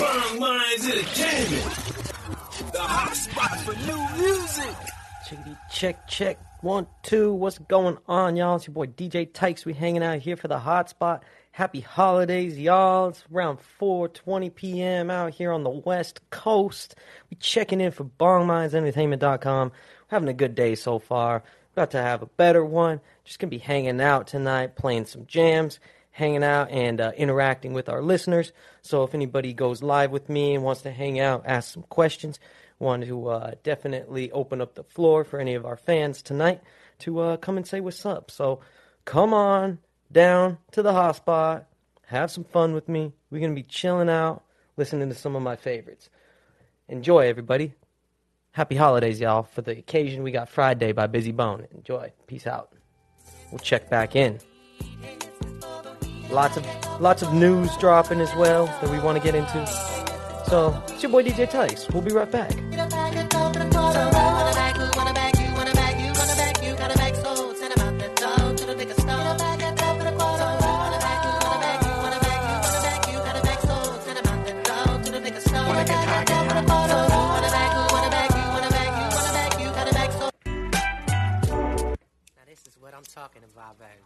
Bong Minds Entertainment, the hot spot for new music. Check. 1, 2. What's going on, y'all? It's your boy DJ Tykes. We hanging out here for the hot spot. Happy holidays, y'all. It's around 4:20 p.m. out here on the West Coast. We checking in for bongmindsentertainment.com. We're having a good day so far. About to have a better one. Just gonna be hanging out tonight, playing some jams, hanging out and interacting with our listeners. So if anybody goes live with me and wants to hang out, ask some questions, want to definitely open up the floor for any of our fans tonight to come and say what's up. So come on down to the hot spot, have some fun with me. We're going to be chilling out, listening to some of my favorites. Enjoy, everybody. Happy holidays, y'all. For the occasion, we got Friday by Busy Bone. Enjoy. Peace out. We'll check back in. Lots of news dropping as well that we want to get into. So, it's your boy DJ Tykes. We'll be right back. Now, this is what I'm talking about, baby.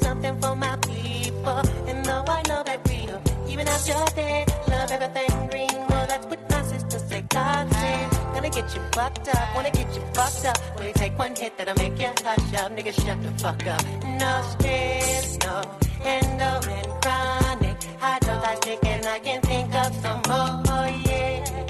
Something for my people, and though I know that real, even after your day, love everything green. Well, that's what my sister said. God said, gonna get you fucked up, wanna get you fucked up. Only take one hit that'll make you hush up, nigga. Shut the fuck up. No stress, no endo and chronic. I don't like dick and I can think of some more. Oh, yeah,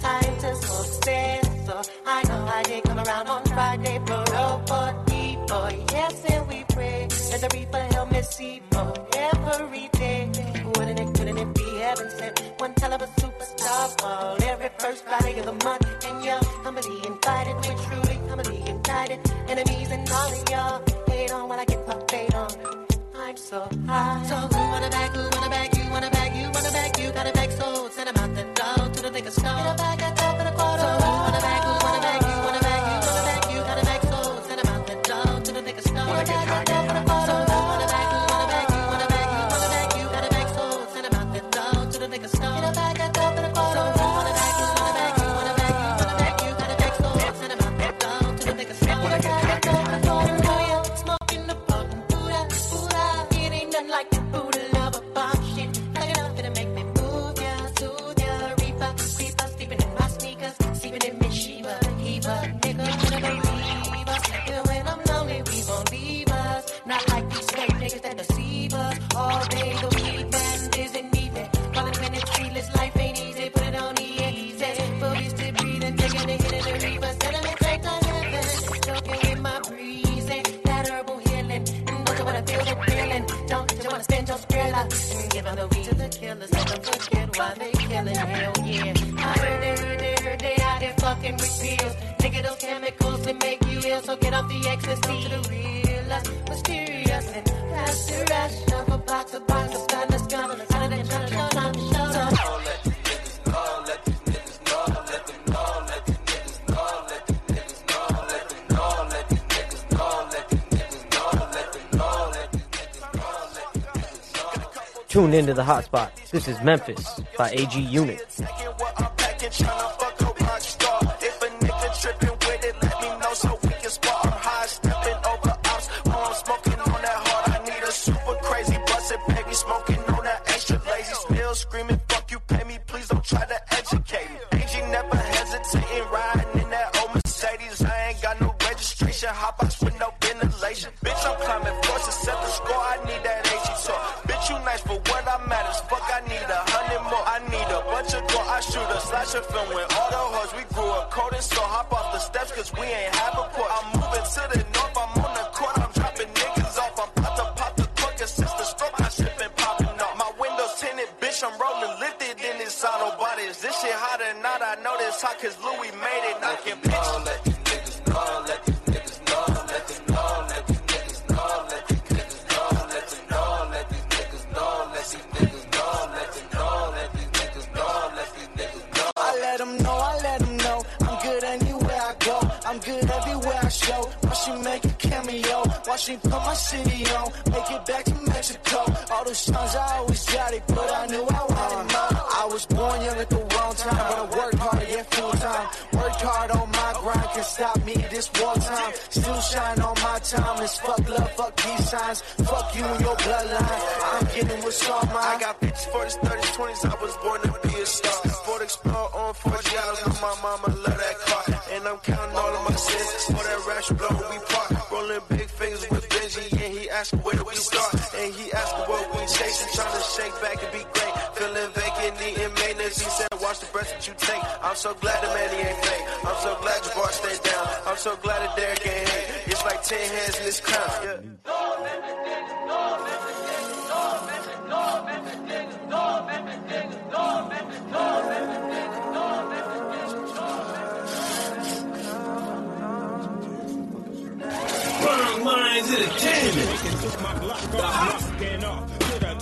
time to success. So I know I did come around on Friday, bro. For people, yes, and we pray. The reaper help me see for every day. Couldn't it be heaven sent? One hell of a superstar fall every first Friday of the month. And y'all, humbly invited, we're truly humbly indicted. Enemies and all of y'all hate on when I get my fate on. I'm so high. So who wanna bag, who wanna bag, you wanna bag, you wanna bag, you gotta bag, so send them out the door to the liquor store. Get a bag, a top and a quarter. So who wanna bag, who wanna bag, you wanna bag, you wanna bag, you gotta bag, so send them out the door to the liquor store. Wanna get high. Tune into the hot spot. This is Memphis by A.G. Unit. I let them know. She put my city on, make it back to Mexico. All those songs I always got it, but I knew I wanted more. I was born young at the wrong time, but I worked hard at full time. Worked hard on my grind, can't stop me this wartime. Still shine on my time, it's fuck love, fuck these signs. Fuck you and your bloodline, I'm getting what's on mine. I got bitches 40s, 30s, 20s, I was born to be a star. Ford Explorer on $40, my mama love that car. And I'm counting all of my sins, for that rash blow we park. Rolling big fingers with Benji, and he asking where do we start. And he asking what we chasing, trying to shake back and be great. Feeling vacant, needing maintenance, he said watch the breath that you take. I'm so glad the man he ain't fake, I'm so glad your bar stayed down. I'm so glad that Derek ain't hate, it's like 10 hands in this crown. Yeah. Bong Minds Entertainment. The Hot.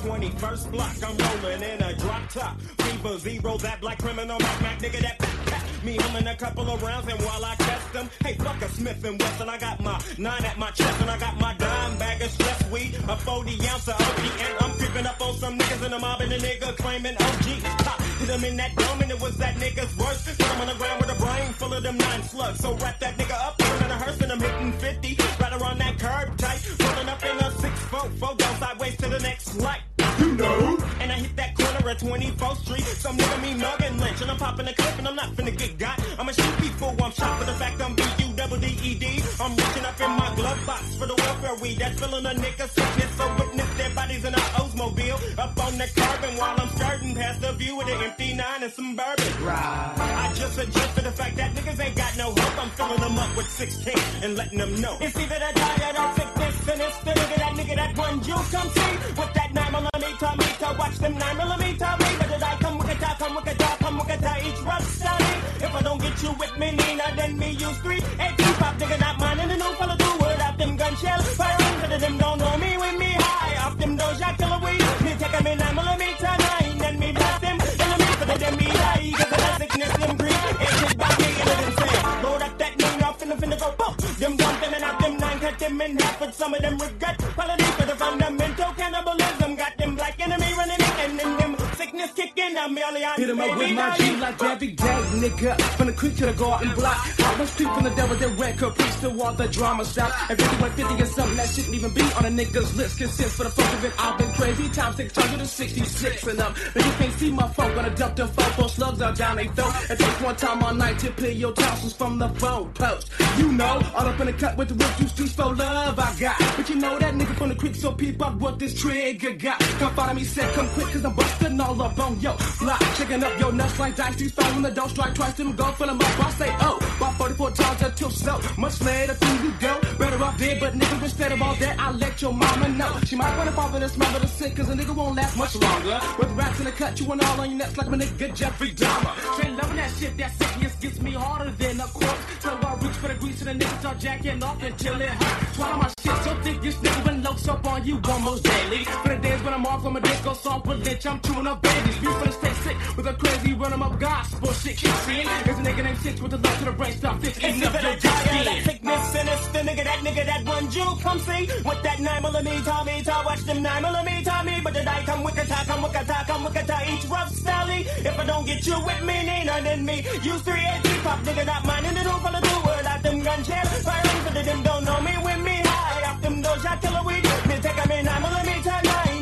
21st block, I'm rolling in a drop top. Fever zero, that black criminal, Mac nigga, that backpack. Me humming a couple of rounds, and while I test them, hey, fuck a Smith and Wesson. I got my 9 at my chest, and I got my dime bag of stress weed, a 40-ounce of OG, and I'm creeping up on some niggas, and I'm mobbing a nigga claiming OG is top. Hit him in that dome, and it was that nigga's worst. Put him on the ground with a brain full of them 9 slugs. So wrap that nigga up, put him in a hearse, and I'm hitting 50. Right around that curb tight, rolling up in a 6-4-4, down sideways to the next light. You know. And I hit that corner at 24th Street. Some nigga me mugging Lynch, and I'm popping a clip, and I'm not finna get got. I'ma shoot people, I'm shot for the fact I'm B-U-double-D-E-D. I'm reaching up in my glove box for the welfare weed that's filling a nigga sickness. So witness their bodies in a Oldsmobile up on the carbon while I'm skirting past the view with an empty 9 and some bourbon. Right. I just adjust for the fact that niggas ain't got no hope. I'm filling them up with 16 and letting them know it's either that die or that sickness, and it's the nigga that one you come see with that 9mm. Watch them 9mm. Whether I come with a die, come with a die, come with a die. Each rough study. If I don't get you with me, Nina, then me use 382 pop, nigga, not mine. And the new fella do without them gun shell. Fire under them don't know me with me high. Off them doors, y'all kill a weed. Me take them in 9mm. Nine and me blast them. And me for the damn me die. Cause the sickness them green. It's just by me and them say. Load up that name off and I'm finna go pop. Them one them and out them 9. Cut them in half, but some of them regret. Quality for the fundamental cannibalism. Got them black enemy running in and them sickness kicking. I'm merely out. Hit him up with my G like every day, nigga. From the creek to the garden block. I was street from the devil that red caprice to all the drama shop. At 5150 or something that shouldn't even be on a nigga's list. Cause since for the fuck of it, I've been crazy. Times 666 and up. But you can't see my phone. Gonna dump the phone for slugs out down they throat. It takes one time all night to peel your tonsils from the phone post. You know, all up in the cut with the whip juice juice for love I got. But you know that nigga from the creek, so peep out what this trigger got. Come follow me, said come quick, cause I'm bustin' all up on yo block. Checking up your nuts like dice, these foes when the don't strike twice, them go fill them up. I say oh, bought 44 times until so much later through you go. Better off dead, but nigga, instead of all that, I let your mama know. She might wanna fall in this mother to sick, cause a nigga won't last much longer. With rats in the cut, you and all on your nuts like my nigga Jeffrey Dahmer. Straight loving that shit, that sickness gets me harder than a corpse. So I reach for the grease and the niggas start jacking off until it hurts. Swallow my shit so thick, this nigga been low up on you almost daily. For the days when I'm off on my disco song with Lynch, I'm chewing up babies. You finna stay sick with a crazy run em up gospel shit. Keep seeing, there's a nigga named Six with a love to the brain, stop fixing it. It's up your that sickness and it's the nigga that one Jew come see with that 9mm. Me ta watch them 9mm. Me but the die come with a tie, come with a tie, come with a tie. Each rough stally. If I don't get you with me, Nina, then me use 383 pop, nigga, not mine. And it don't follow the word out them gun shell. Firing for the them don't know me with me high. Off them doors, y'all kill a weed. Me take them in 9mm.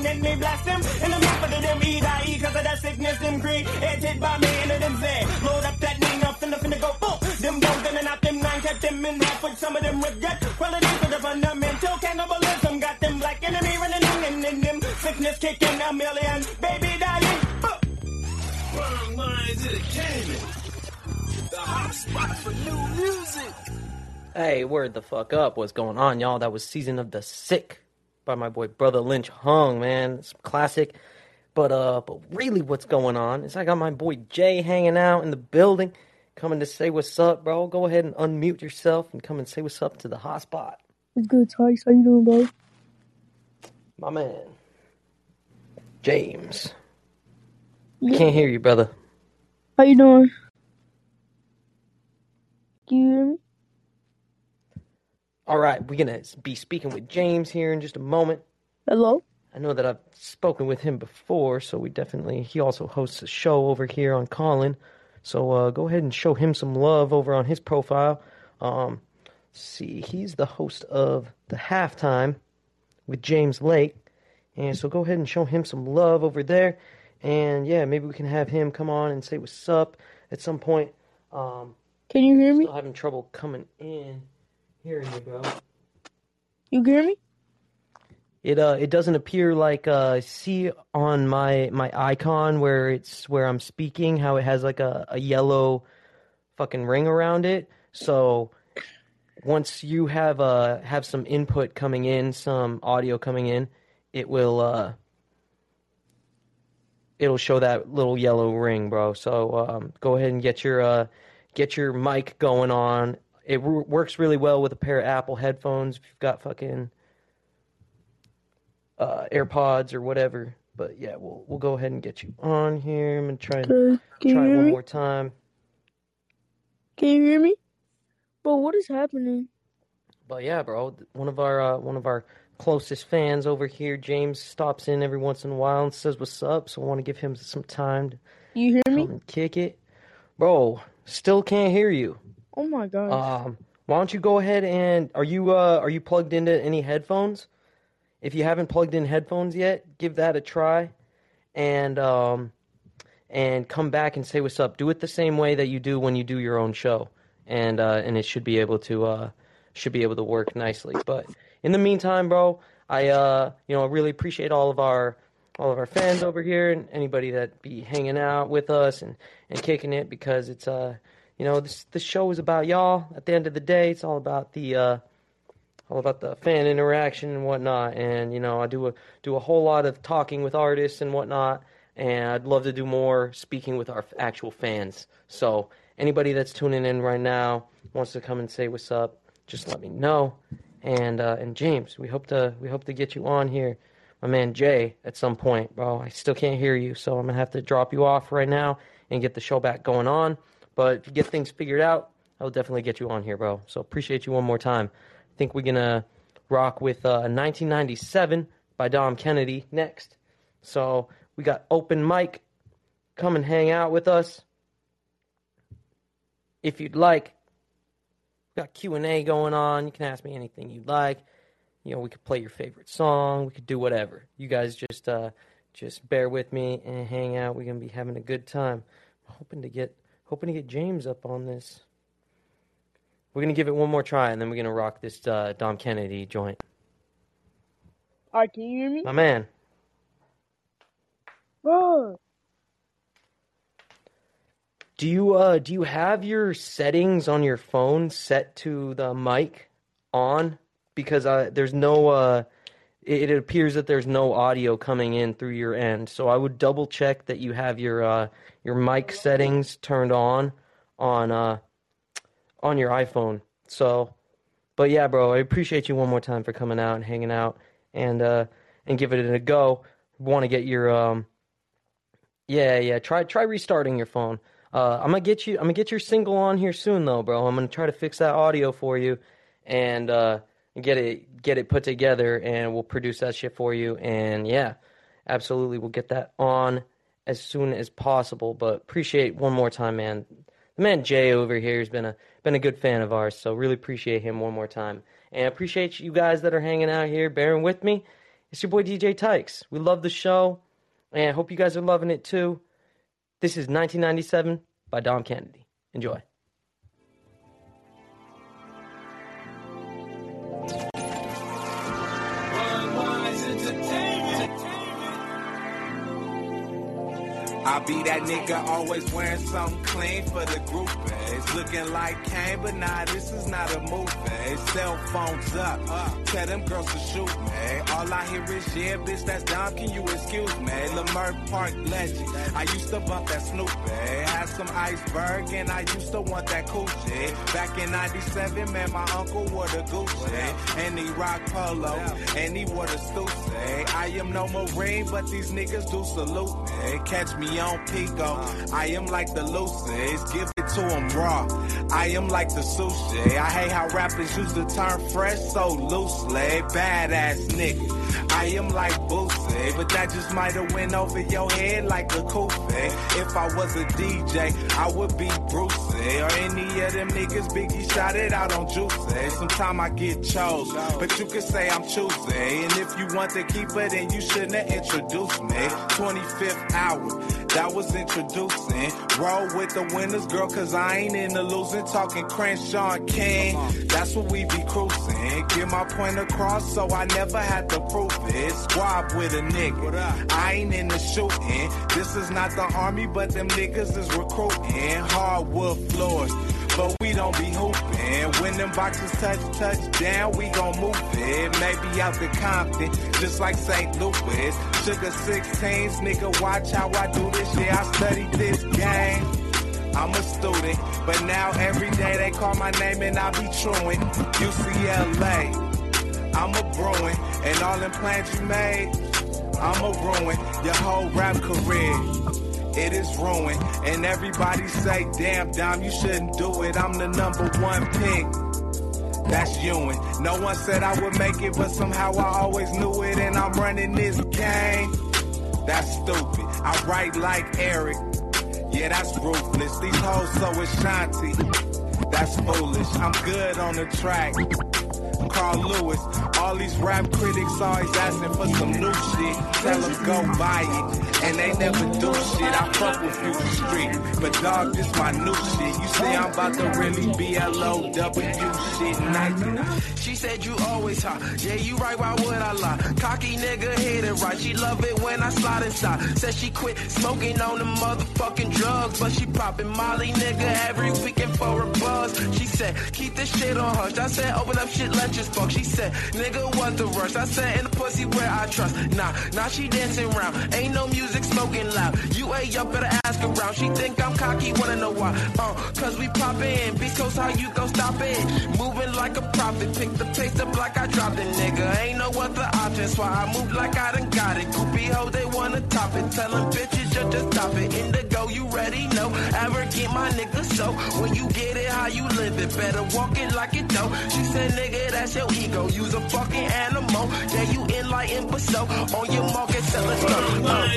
Then me blast them and I'm for the them eat I eat. Cause of that sickness them green. It's hit by me and them say load up that name up and finna go boom. Them don't them and out them 9 cut them in half with some of them regret. Quality for the fundamental cannibalism. Got them black enemy running and them sickness kicking a million baby dying. Bong Minds Entertainment, the hot spot for new music. Hey, word the fuck up. What's going on, y'all? That was Season of the Sick by my boy Brother Lynch Hung, man. It's classic. But really what's going on is I got my boy Jay hanging out in the building, coming to say what's up, bro. Go ahead and unmute yourself and come and say what's up to the hotspot. It's good, Tykes. How you doing, bro? My man. James. Yeah. Can't hear you, brother. How you doing? Can you hear me? All right, we're going to be speaking with James here in just a moment. Hello. I know that I've spoken with him before, so we definitely... He also hosts a show over here on Callin, so go ahead and show him some love over on his profile. See, he's the host of The Halftime with James Lake, and so go ahead and show him some love over there, and yeah, maybe we can have him come on and say what's up at some point. Can you hear me? Still having trouble coming in. Hearing you, bro. You hear me? It doesn't appear like see on my icon where I'm speaking how it has like a yellow fucking ring around it. So once you have some input coming in, some audio coming in, it will it'll show that little yellow ring, bro. So go ahead and get your mic going on. It works really well with a pair of Apple headphones if you've got fucking AirPods or whatever. But yeah, we'll go ahead and get you on here. I'm going to try one more time. Can you hear me? Bro, what is happening? But yeah, bro, one of our closest fans over here, James, stops in every once in a while and says what's up, so I want to give him some time to you hear me? Come and kick it. Bro, still can't hear you. Oh my gosh. Why don't you go ahead and are you plugged into any headphones? If you haven't plugged in headphones yet, give that a try and come back and say what's up. Do it the same way that you do when you do your own show. And it should be able to work nicely. But in the meantime, bro, I really appreciate all of our fans over here and anybody that be hanging out with us and kicking it, because it's this show is about y'all. At the end of the day, it's all about the fan interaction and whatnot. And I do a whole lot of talking with artists and whatnot. And I'd love to do more speaking with our actual fans. So anybody that's tuning in right now wants to come and say what's up, just let me know. And James, we hope to get you on here, my man Jay, at some point, bro. I still can't hear you, so I'm gonna have to drop you off right now and get the show back going on. But if you get things figured out, I will definitely get you on here, bro. So appreciate you one more time. I think we're going to rock with 1997 by Dom Kennedy next. So we got open mic. Come and hang out with us if you'd like. We got Q&A going on. You can ask me anything you'd like. We could play your favorite song. We could do whatever. You guys just bear with me and hang out. We're going to be having a good time. I'm hoping to get James up on this. We're going to give it one more try, and then we're going to rock this Dom Kennedy joint. All right, can you hear me? My man. Bro. Do you have your settings on your phone set to the mic on? Because there's no... it appears that there's no audio coming in through your end, so I would double check that you have your mic settings turned on your iPhone. So, but yeah, bro, I appreciate you one more time for coming out and hanging out and giving it a go. Want to get your Try restarting your phone. I'm gonna get your single on here soon though, bro. I'm gonna try to fix that audio for you and. Get it put together, and we'll produce that shit for you. And yeah, absolutely, we'll get that on as soon as possible. But appreciate one more time, man. The man Jay over here has been a good fan of ours, so really appreciate him one more time. And I appreciate you guys that are hanging out here, bearing with me. It's your boy DJ Tykes. We love the show, and I hope you guys are loving it too. This is 1997 by Dom Kennedy. Enjoy. I be that nigga always wearing something clean for the groupin'. It's looking like Kane, but nah, this is not a movie. Cell phones up. Tell them girls to shoot me. All I hear is, yeah, bitch, that's Dom, can you excuse me? Lemur Park legend. I used to bump that Snoopy. Had some iceberg, and I used to want that coochie. Back in 97, man, my uncle wore the Gucci. And he rock polo, and he wore the Stussy. I am no Marine, but these niggas do salute me. Catch me on Pico, I am like the Lucy's. Give it to them raw. I am like the sushi. I hate how rappers use the term fresh so loosely. Badass nigga. I am like Boosie, but that just might have went over your head like a koofy. If I was a DJ, I would be Brucey or any of them niggas Biggie shot it out on Juicy. Sometime I get chose, but you could say I'm choosy. And if you want to keep it, then you shouldn't have introduced me. 25th hour, that was introducing. Roll with the winners, girl, cause I ain't in the losing. Talking Crenshaw and King, that's what we be cruising. Get my point across so I never had to prove it. Squab with a nigga, I ain't in the shooting. This is not the army, but them niggas is recruiting. Hardwood floors, but we don't be hooping. When them boxes touch down, we gon' move it. Maybe out the Compton, just like St. Louis. Sugar 16s, nigga, watch how I do this. Yeah, I studied this game. I'm a student, but now every day they call my name and I be truing. UCLA, I'm a brewing, and all them plans you made, I'm a ruin. Your whole rap career, it is ruined. And everybody say, damn, Dom, you shouldn't do it. I'm the number one pick. That's Ewing. No one said I would make it, but somehow I always knew it. And I'm running this game. That's stupid. I write like Eric. Yeah, that's ruthless. These hoes so Ashanti. That's foolish. I'm good on the track. Carl Lewis. All these rap critics always asking for some new shit. Tell them go buy it, and they never do shit. I fuck with Future Street, but dog, this my new shit. You say I'm about to really be L-O-W shit nice. She said you always hot. Yeah, you right, why would I lie? Cocky nigga hit it right. She love it when I slide inside. Said she quit smoking on the motherfucking drugs, but she popping Molly nigga every weekend for a buzz. She said keep this shit on hush. I said open up shit, let's just fuck. She said nigga, what the rush? I said in the pussy where I trust. Nah, she dancing round. Ain't no music smoking loud. You ain't up, better ask around. She think I'm cocky, wanna know why? Cause we poppin', because how you gon' stop it? Moving like a prophet, pick the pace up like I dropped it, nigga. Ain't no other option, so I move like I done got it. Goopy ho, they wanna top it. Tellin' bitches just stop it. Indigo, you ready? No, ever get my nigga, so when you get it, how you live it? Better walk it like it don't. She said, nigga, that's your ego. Use a fucking animal. Yeah, you enlightened, but so on your market, sell it. All around,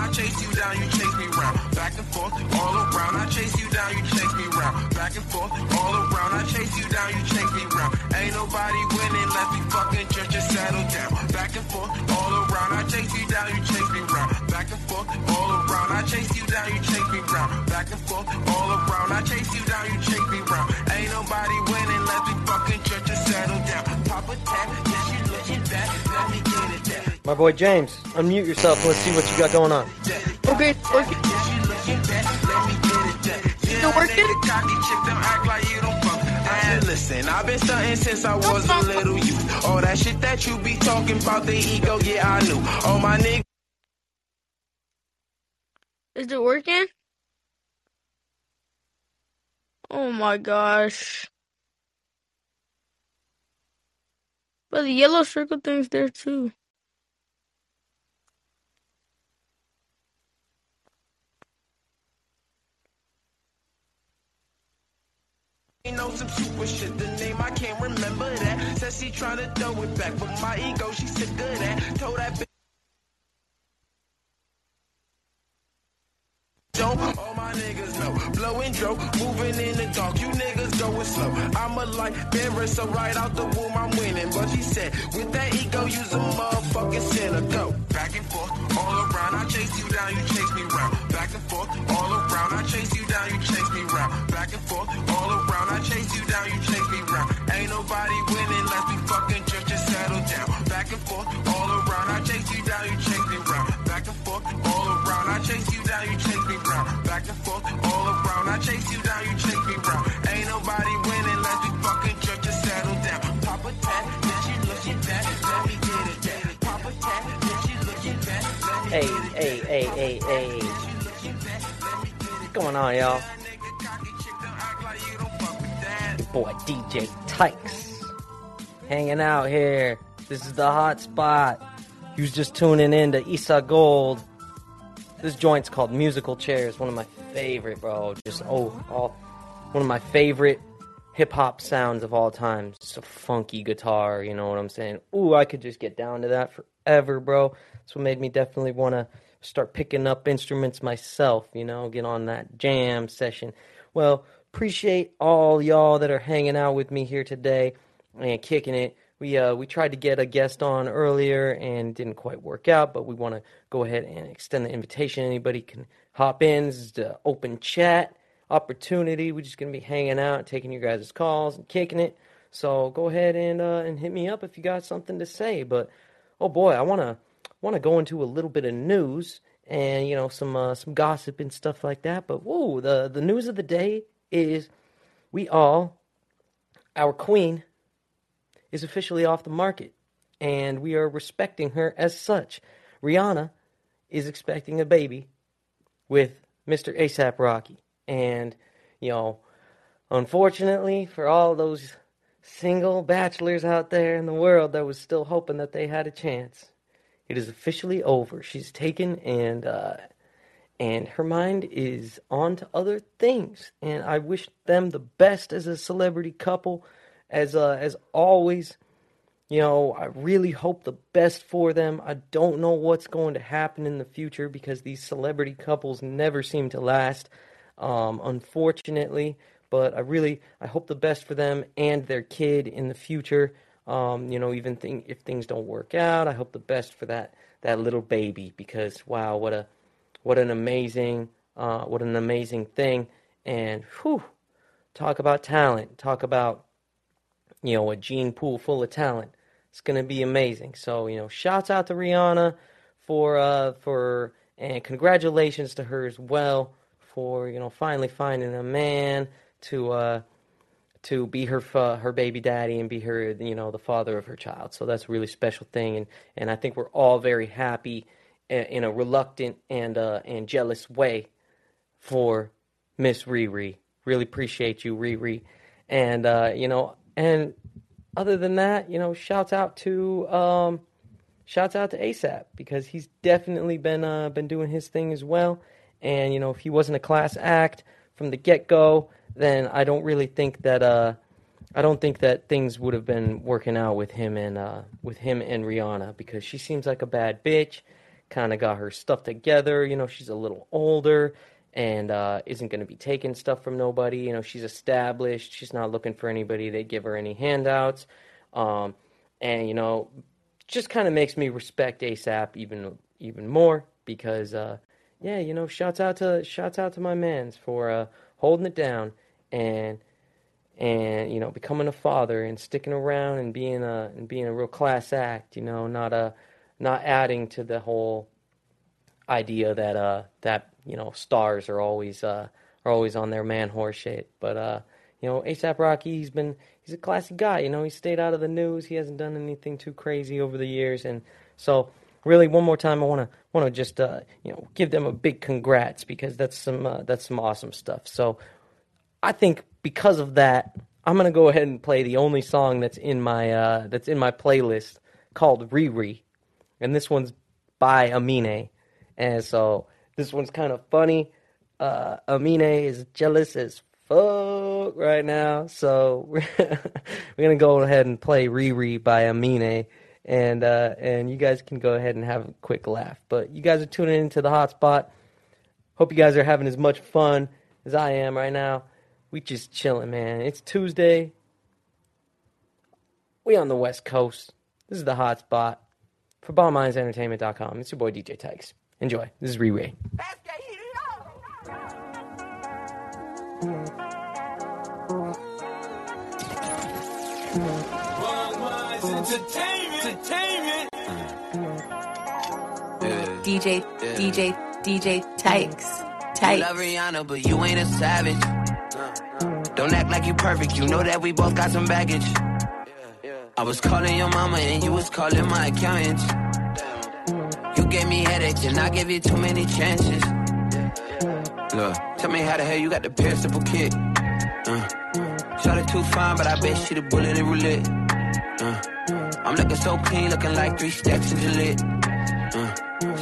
I chase you down, you chase me round. Back and forth, all around, I chase you down, you chase me round. Back and forth, all around, I chase you down, you chase me round. Ain't nobody winning, let me fucking just settle down. Back and forth, all around, I chase you down, you chase me round. Back and forth, all around, I chase you down, you chase me round. Back and forth, all around, I chase you down, you chase me round. Ain't nobody winning, let me fucking just settle down. Pop a tap, yeah, you looking back, let me get it down. My boy James, unmute yourself, let's see what you got going on. Okay. You working? Cocky chick, them act like you don't fuck. Listen, I've been stuntin' since I was a little youth. All that shit that you be talking about, the ego, yeah, I knew. Oh, my nigga. Is it working? Oh, my gosh. But the yellow circle thing's there, too. Know some super shit, the name I can't remember that. Says she trying to throw it back, but my ego, she's sick of that. Told that bitch don't. All my niggas know, blowing dope, moving in the dark. You niggas going slow. I'm a light bearer, so right out the womb I'm winning. But she said, with that ego, use a motherfucking center. Go back and forth, all around. I chase you down, you chase me round. Back and forth, all around. I chase you down, you chase me round. Back and forth, all around. I chase you down, you chase me round. Ain't nobody winning, let me fucking just settle down. Back and forth, all around. I chase you down, you chase me round. Back and forth, all around. I chase you down, you chase me round. Back and forth, all around. I chase you down, you chase me round. Ain't nobody winning, let me fucking just settle down. Pop a tap, then she looking back, let me get it down. Pop a tap, then she looking back, let me get it down. Hey. What's going on, y'all? Your boy DJ Tykes hanging out here. This is the hot spot. He was just tuning in to Issa Gold. This joint's called Musical Chairs, one of my favorite, bro. Just, one of my favorite hip-hop sounds of all time. Just a funky guitar, you know what I'm saying? Ooh, I could just get down to that forever, bro. That's what made me definitely want to start picking up instruments myself, you know, get on that jam session. Well, appreciate all y'all that are hanging out with me here today and kicking it. We tried to get a guest on earlier and didn't quite work out, but we want to go ahead and extend the invitation. Anybody can hop in. This is the open chat opportunity. We're just going to be hanging out, taking your guys' calls and kicking it. So go ahead and hit me up if you got something to say. But, oh boy, I want to go into a little bit of news and, you know, some gossip and stuff like that. But, whoa, the news of the day is our queen is officially off the market, and we are respecting her as such. Rihanna is expecting a baby with Mr. A$AP Rocky, and, you know, unfortunately for all those single bachelors out there in the world that was still hoping that they had a chance, it is officially over. She's taken, and her mind is on to other things, and I wish them the best as a celebrity couple. As always, you know, I really hope the best for them. I don't know what's going to happen in the future because these celebrity couples never seem to last, unfortunately. But I hope the best for them and their kid in the future. You know, even if things don't work out, I hope the best for that little baby because, wow, what an amazing thing. And, whew, talk about talent. Talk about, you know, a gene pool full of talent. It's going to be amazing. So, you know, shouts out to Rihanna and congratulations to her as well for, you know, finally finding a man to be her baby daddy and be her, you know, the father of her child. So that's a really special thing. And I think we're all very happy in a reluctant and jealous way for Miss Riri. Really appreciate you, Riri. And, you know, and other than that, you know, shouts out to A$AP because he's definitely been doing his thing as well. And, you know, if he wasn't a class act from the get-go, then I don't really think that things would have been working out with him and Rihanna because she seems like a bad bitch. Kind of got her stuff together, you know, she's a little older and isn't going to be taking stuff from nobody. You know, she's established. She's not looking for anybody that give her any handouts. And, you know, just kind of makes me respect A$AP even more because, yeah, you know, shouts out to my mans for holding it down and you know, becoming a father and sticking around and being a real class act, you know, not adding to the whole idea that you know, stars are always on their man whore shit. But you know, A$AP Rocky, he's a classic guy. You know, he stayed out of the news. He hasn't done anything too crazy over the years. And so, really, one more time, I wanna just you know, give them a big congrats because that's some awesome stuff. So, I think because of that, I'm gonna go ahead and play the only song that's in my playlist called Riri, and this one's by Aminé, and so. This one's kind of funny. Aminé is jealous as fuck right now. So we're going to go ahead and play Riri by Aminé. And you guys can go ahead and have a quick laugh. But you guys are tuning into the hotspot. Hope you guys are having as much fun as I am right now. We just chilling, man. It's Tuesday. We on the West Coast. This is the hotspot for bongmindsentertainment.com. It's your boy DJ Tykes. Enjoy. This is Riri. DJ Tykes. Love Rihanna, but you ain't a savage. Don't act like you perfect. You know that we both got some baggage. I was calling your mama and you was calling my accountant. You gave me headaches and I gave you too many chances. Look, tell me how the hell you got the pierceable kick. Shot it too fine, but I bet she the bullet in roulette. I'm looking so clean, looking like 3 stacks in Gillette.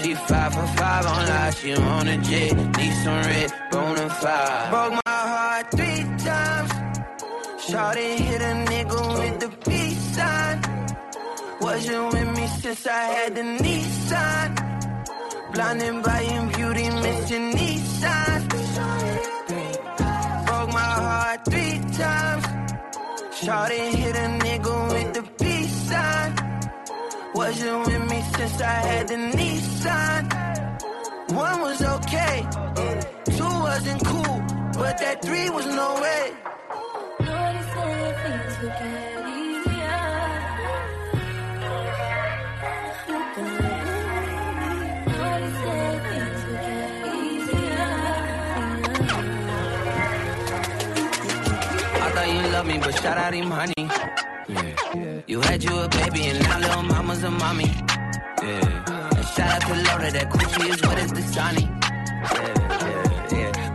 She 5 for 5 on life, you on a jet. Need some red, bonafide. Broke my heart 3 times. Shawty hit a nigga with the peace sign. Wasn't with me since I had the Nissan. Blinded by your beauty, missing these signs. Broke my heart 3 times. Shawty hit a nigga with the peace sign. Wasn't with me since I had the Nissan. 1 was okay, 2 wasn't cool, but that 3 was no way. Lord, you say things will get easier. Lord, you say things will get easier. I thought you loved me, but shout out him, honey. You had you a baby and now little mama's a mommy. And shout out to Loda, that Gucci is what it's Dasani.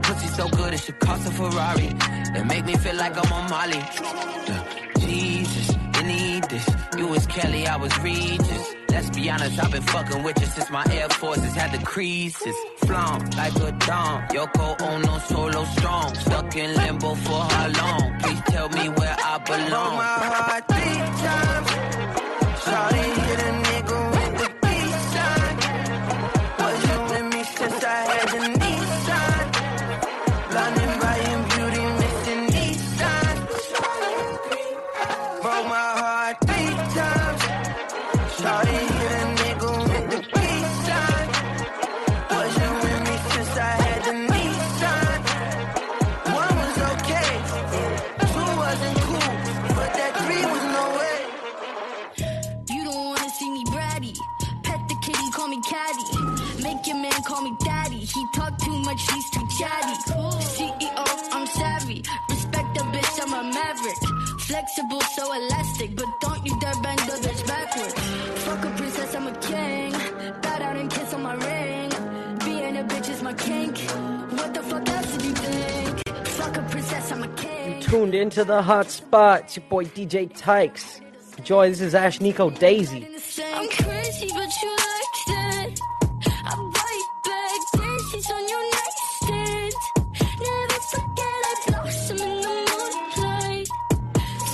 Pussy so good it should cost a Ferrari. It make me feel like I'm on Molly. Jesus, you need this. You was Kelly, I was Regis. Let's be honest, I've been fucking with you since my Air Forces had the creases. Flaunt like a dom, Yoko Ono solo strong. Stuck in limbo for how long? Please tell me where I belong. Broke my heart 3 times. Shawty hit a nigga with the peace sign. Wasn't with me since I had the Nissan. Blinded by your beauty, missing these signs. Broke my heart 3 times. Shawty hit a nigga with the peace sign. Wasn't with me since I had the Nissan. 1 was okay, 2 wasn't cool, but that 3 was no way. You don't wanna see me bratty. Pet the kitty, call me catty. Make your man call me daddy. He talk too much, he's too chatty. CEO, I'm savvy. Respect the bitch, I'm a maverick. Flexible, so elastic, but don't you dare bend the bitch backwards. Fuck a princess, I'm a king. Bow down and kiss on my ring. Being a bitch is my kink. What the fuck else did you think? Fuck a princess, I'm a king. You tuned into the hot spot. It's your boy DJ Tykes. Enjoy, this is Ash Nico Daisy. I'm crazy, but you like that. I'm right back. Daisies on your nightstand. Never forget I blossom in the moonlight.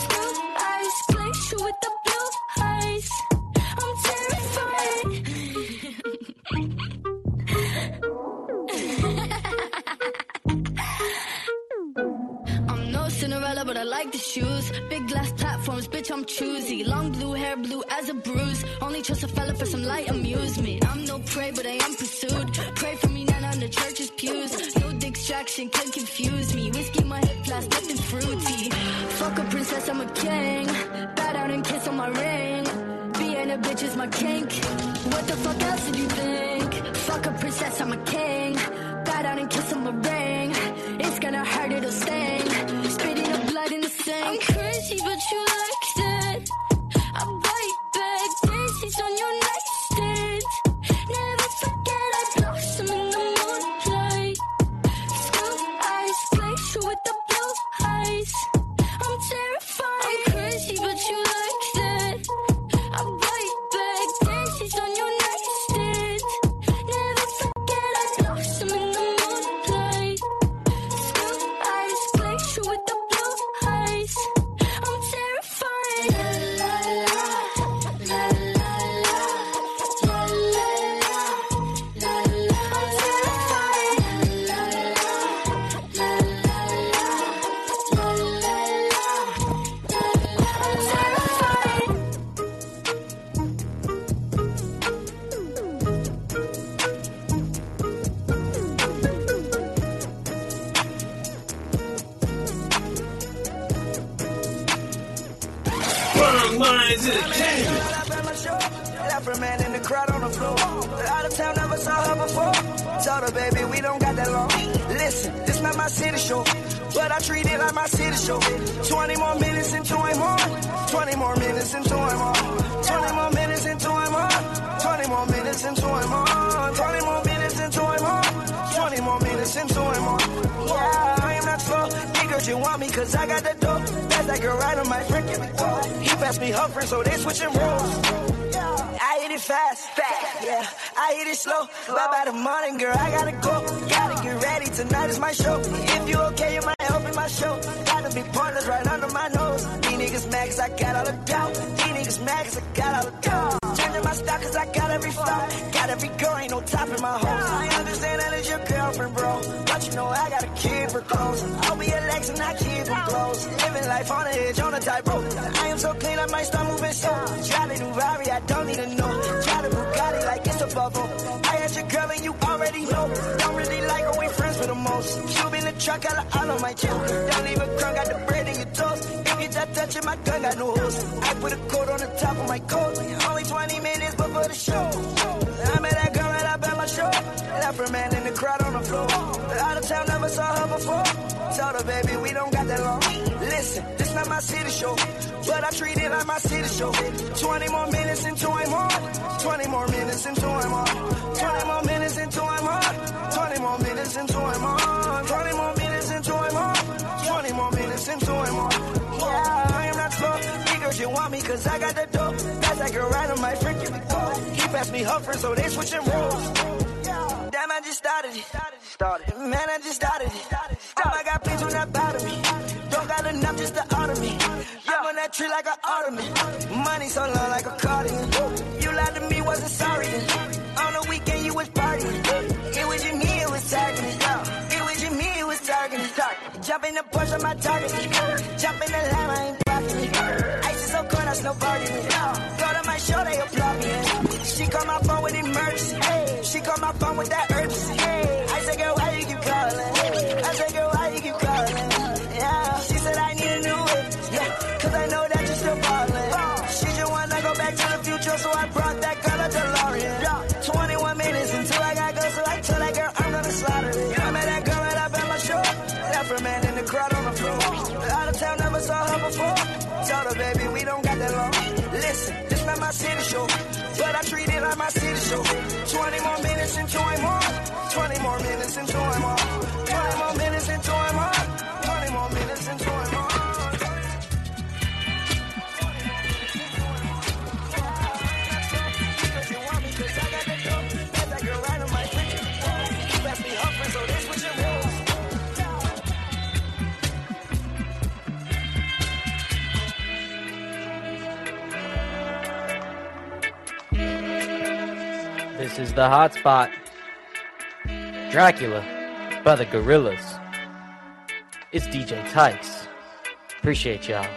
Screw eyes, glaze you with the blue eyes. I'm terrified. I'm no Cinderella, but I like the shoes. Big glass platforms, bitch, I'm choosy. Long blue hair, blue as a bruise. Only trust a fella for some light amusement. I'm no prey, but I am pursued. Pray for me, Nana, on the church's pews. No distraction can confuse me. Whiskey, my hip flask, nothing fruity. Fuck a princess, I'm a king. Bow down and kiss on my ring. Being a bitch is my kink. What the fuck else did you think? Fuck a princess, I'm a king. Bow down and kiss on my ring. It's gonna hurt, it'll sting. Spitting up blood in the sink. I'm crazy, but you like that. I'm right back. Daisies on your nightstand. Never forget I blossom in the moonlight. School eyes, glaze you with the blue eyes. I'm terrified. I'm crazy, but you like that. I'm right back. Daisies on your nightstand. Never forget I blossom in the moonlight. School eyes, glaze you with the blue eyes. I'm terrified. La la la la la la la la la la. I'm terrified. La la la la la la la la. I'm terrified. Bong Minds Entertainment. Every man in the crowd on the floor. Out of town, never saw her before. Told her, baby, we don't got that long. Listen, this not my city show, but I treat it like my city show. 20 more minutes into I'm on. 20 more minutes into I'm on. 20 more minutes into I'm on. 20 more minutes into I'm on. 20 more minutes into I'm on. 20 more minutes into I'm on. Yeah, I am not slow. Niggas, you want me cause I got the dope. That's that girl right on my freaking door. He passed me her friend, so they switching roles. I hit it fast, fast, yeah. I hit it slow, bye-bye the morning, girl, I gotta go. Gotta get ready, tonight is my show. If you okay, you might help in my show. Gotta be pointless right under my nose. These niggas mad cause I got all the doubt. These niggas mad cause I got all the doubt. Changing my stock cause I got every flow. Got every girl, ain't no top in my hoes. I understand that it's your girlfriend, bro. But you know I gotta keep her close. I'll be your legs and I keep her close. Living life on the edge, on a tightrope. I am so clean, I might start moving slow. Try to do Rari, I don't need to know. Try to Bugatti like it's a bubble. I asked your girl and you already know. Don't really like her, we friends for the most. Cube in the truck, I all on my chest. Don't leave a crumb, got the bread in your toast. If you just touching my gun, got no hose. I put a coat on the top of my coat. Only 20 minutes before the show. I met that girl right up at my show. Left her man in the crowd on the floor. Out of town, never saw her before. Told her, baby, we don't got that long. Listen, this not my city show, but I treat it like my city show. 20 more minutes until I'm on. 20 more minutes until I'm on. 20 more minutes until I'm on. 20 more minutes until I'm on. 20 more minutes until I'm on. 20 more minutes until I'm on. Yeah, I am not slow. Niggas, you want me cause I got the dope. That's like a ride on my freaking phone. He passed me Huffers, so they switching roles. Damn, I just started it. Man, I just started it. Oh my God, please do not bother me. Don't got enough just to order me. I'm on that tree like an ottoman. Money so long like a cardigan. You lied to me, wasn't sorry then. On the weekend, you was partying. It was your me, it was targeting. It was your me, it was targeting. Jump in the Porsche, my target. Jump in the line, I ain't blocking it. Ice is so cold, I snowboarding it. Go to my show, they applaud me. She called my phone with emergency. She called my phone with that urgency. I said, girl, why you keep calling? I said, girl, why you keep calling? Yeah. She said, I need a new whip. Yeah. Cause I know that you're still ballin'. She just wanna go back to the future, so I brought that girl a DeLorean. Yeah. 21 minutes until I got go, so I tell that girl I'm gonna slaughter it. Yeah. I met that girl right up at my show. Left her man in the crowd on the floor. Out of town, never saw her before. Told her, baby, we don't got that long. Listen, this not my city show. But I treat it like my city show. 20 more minutes and join more. 20 more minutes and join more. 20 more minutes and join more. 20 more minutes and join more. This is the hot spot. Dracula by the Gorillaz. It's DJ Tykes. Appreciate y'all.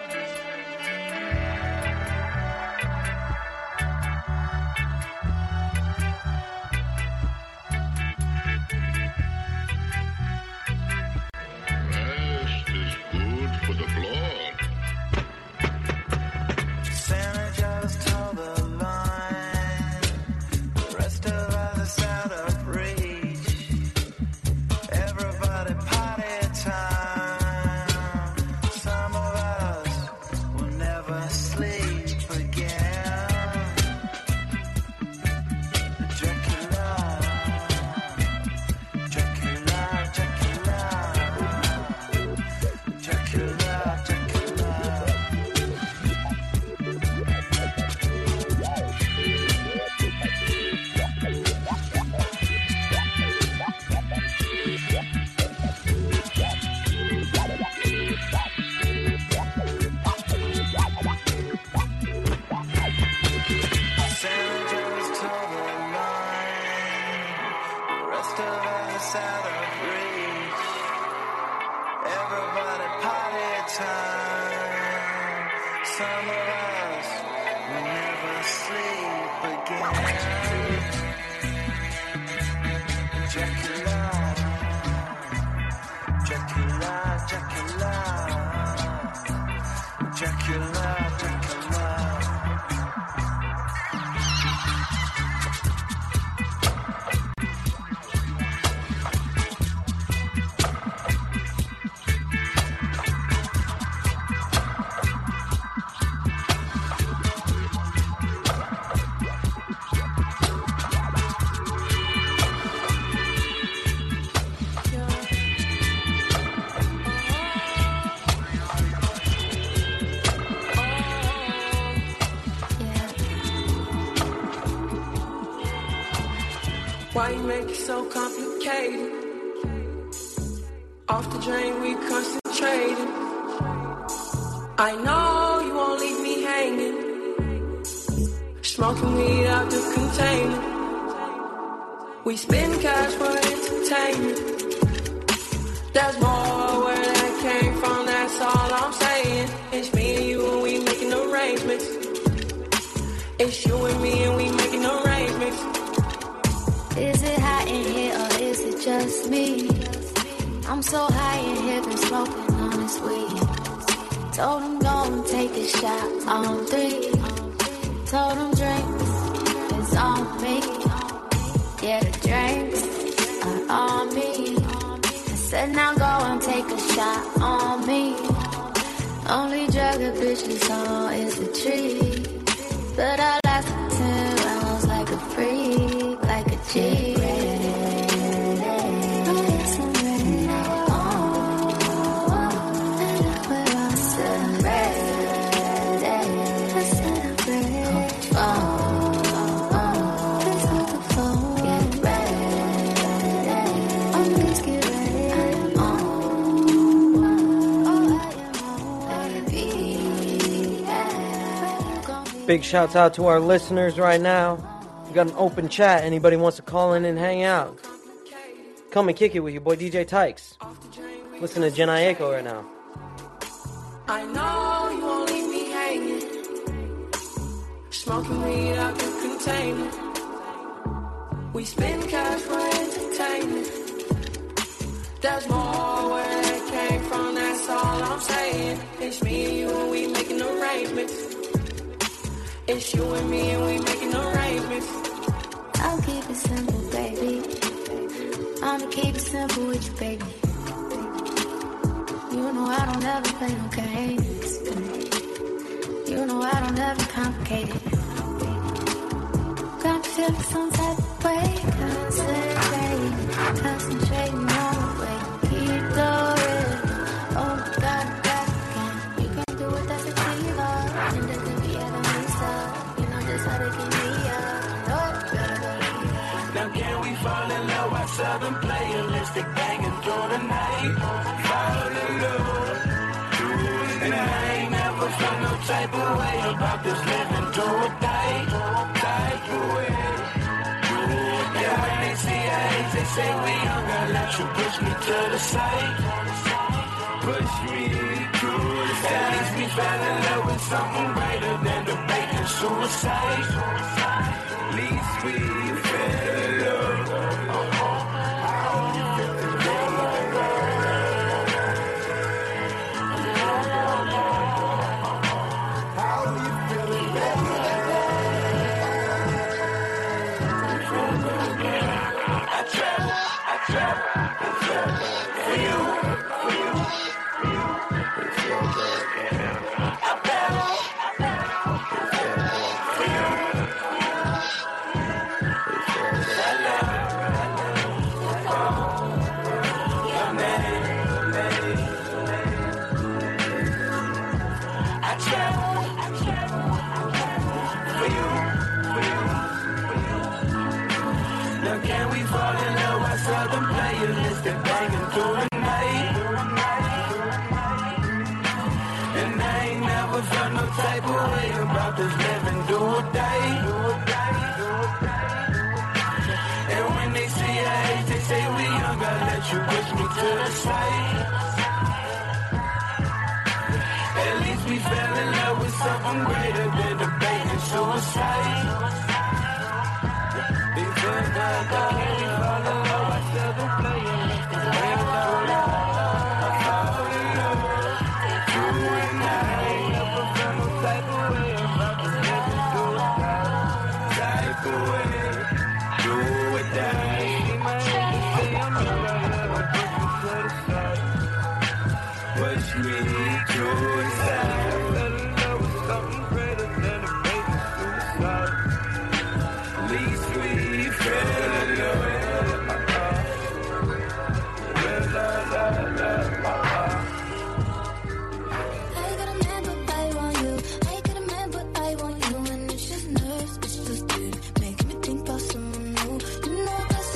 Why you make it so complicated? Off the drain, we concentrated. I know you won't leave me hanging. Smoking weed out the container. We spend cash for entertainment. There's more where that came from, that's all I'm saying. It's me and you and we making arrangements. It's you and me and we making arrangements. Is it hot in here or is it just me? I'm so high in here, been smoking on this weed. Told him go and take a shot on three. Told him drinks is on me. Yeah, the drinks are on me. I said now go and take a shot on me. Only drug a bitch is on is the tree. But I lasted 10 rounds like a freak, like a G. Big shouts out to our listeners right now. We got an open chat. Anybody wants to call in and hang out? Come and kick it with your boy DJ Tykes. Listen to Jen Aiko right now. I know you won't leave me hanging. Smoking weed out the container. We spend cash for entertainment. There's more where it came from, that's all I'm saying. It's me and you and we making arrangements. It's you and me and we making arrangements. I'll keep it simple, baby. I'ma keep it simple with you, baby. You know I don't ever play no games. You know I don't ever complicate it. Got me feeling some type of way. Concentrating on the way. Keep the rhythm. Oh my God, back again. You can do it, that's a fever. And that's now can we fall in love? Our southern playalistic banging through the night. Fall in love. And I ain't never felt no type of way about this living through a die. And when they see our age, they say we young. I let you push me to the side. Push me to the side. At least we fell in love with something brighter than debating suicide. At least we fell in love. How you feeling? I travel for you. At least we fell in love with something greater than debating suicide. They said that I can't fall in love. I still been playing. I fall in love. You and I ain't never felt no type of way about this living through a type of way. Do it that way. Push me to the side. Fell in love with something greater than a baby suicide. At least we fell in love. I got a man, but I want you. I got a man, but I want you. And it's just nerves, it's just you. Making me think about someone new. You know that's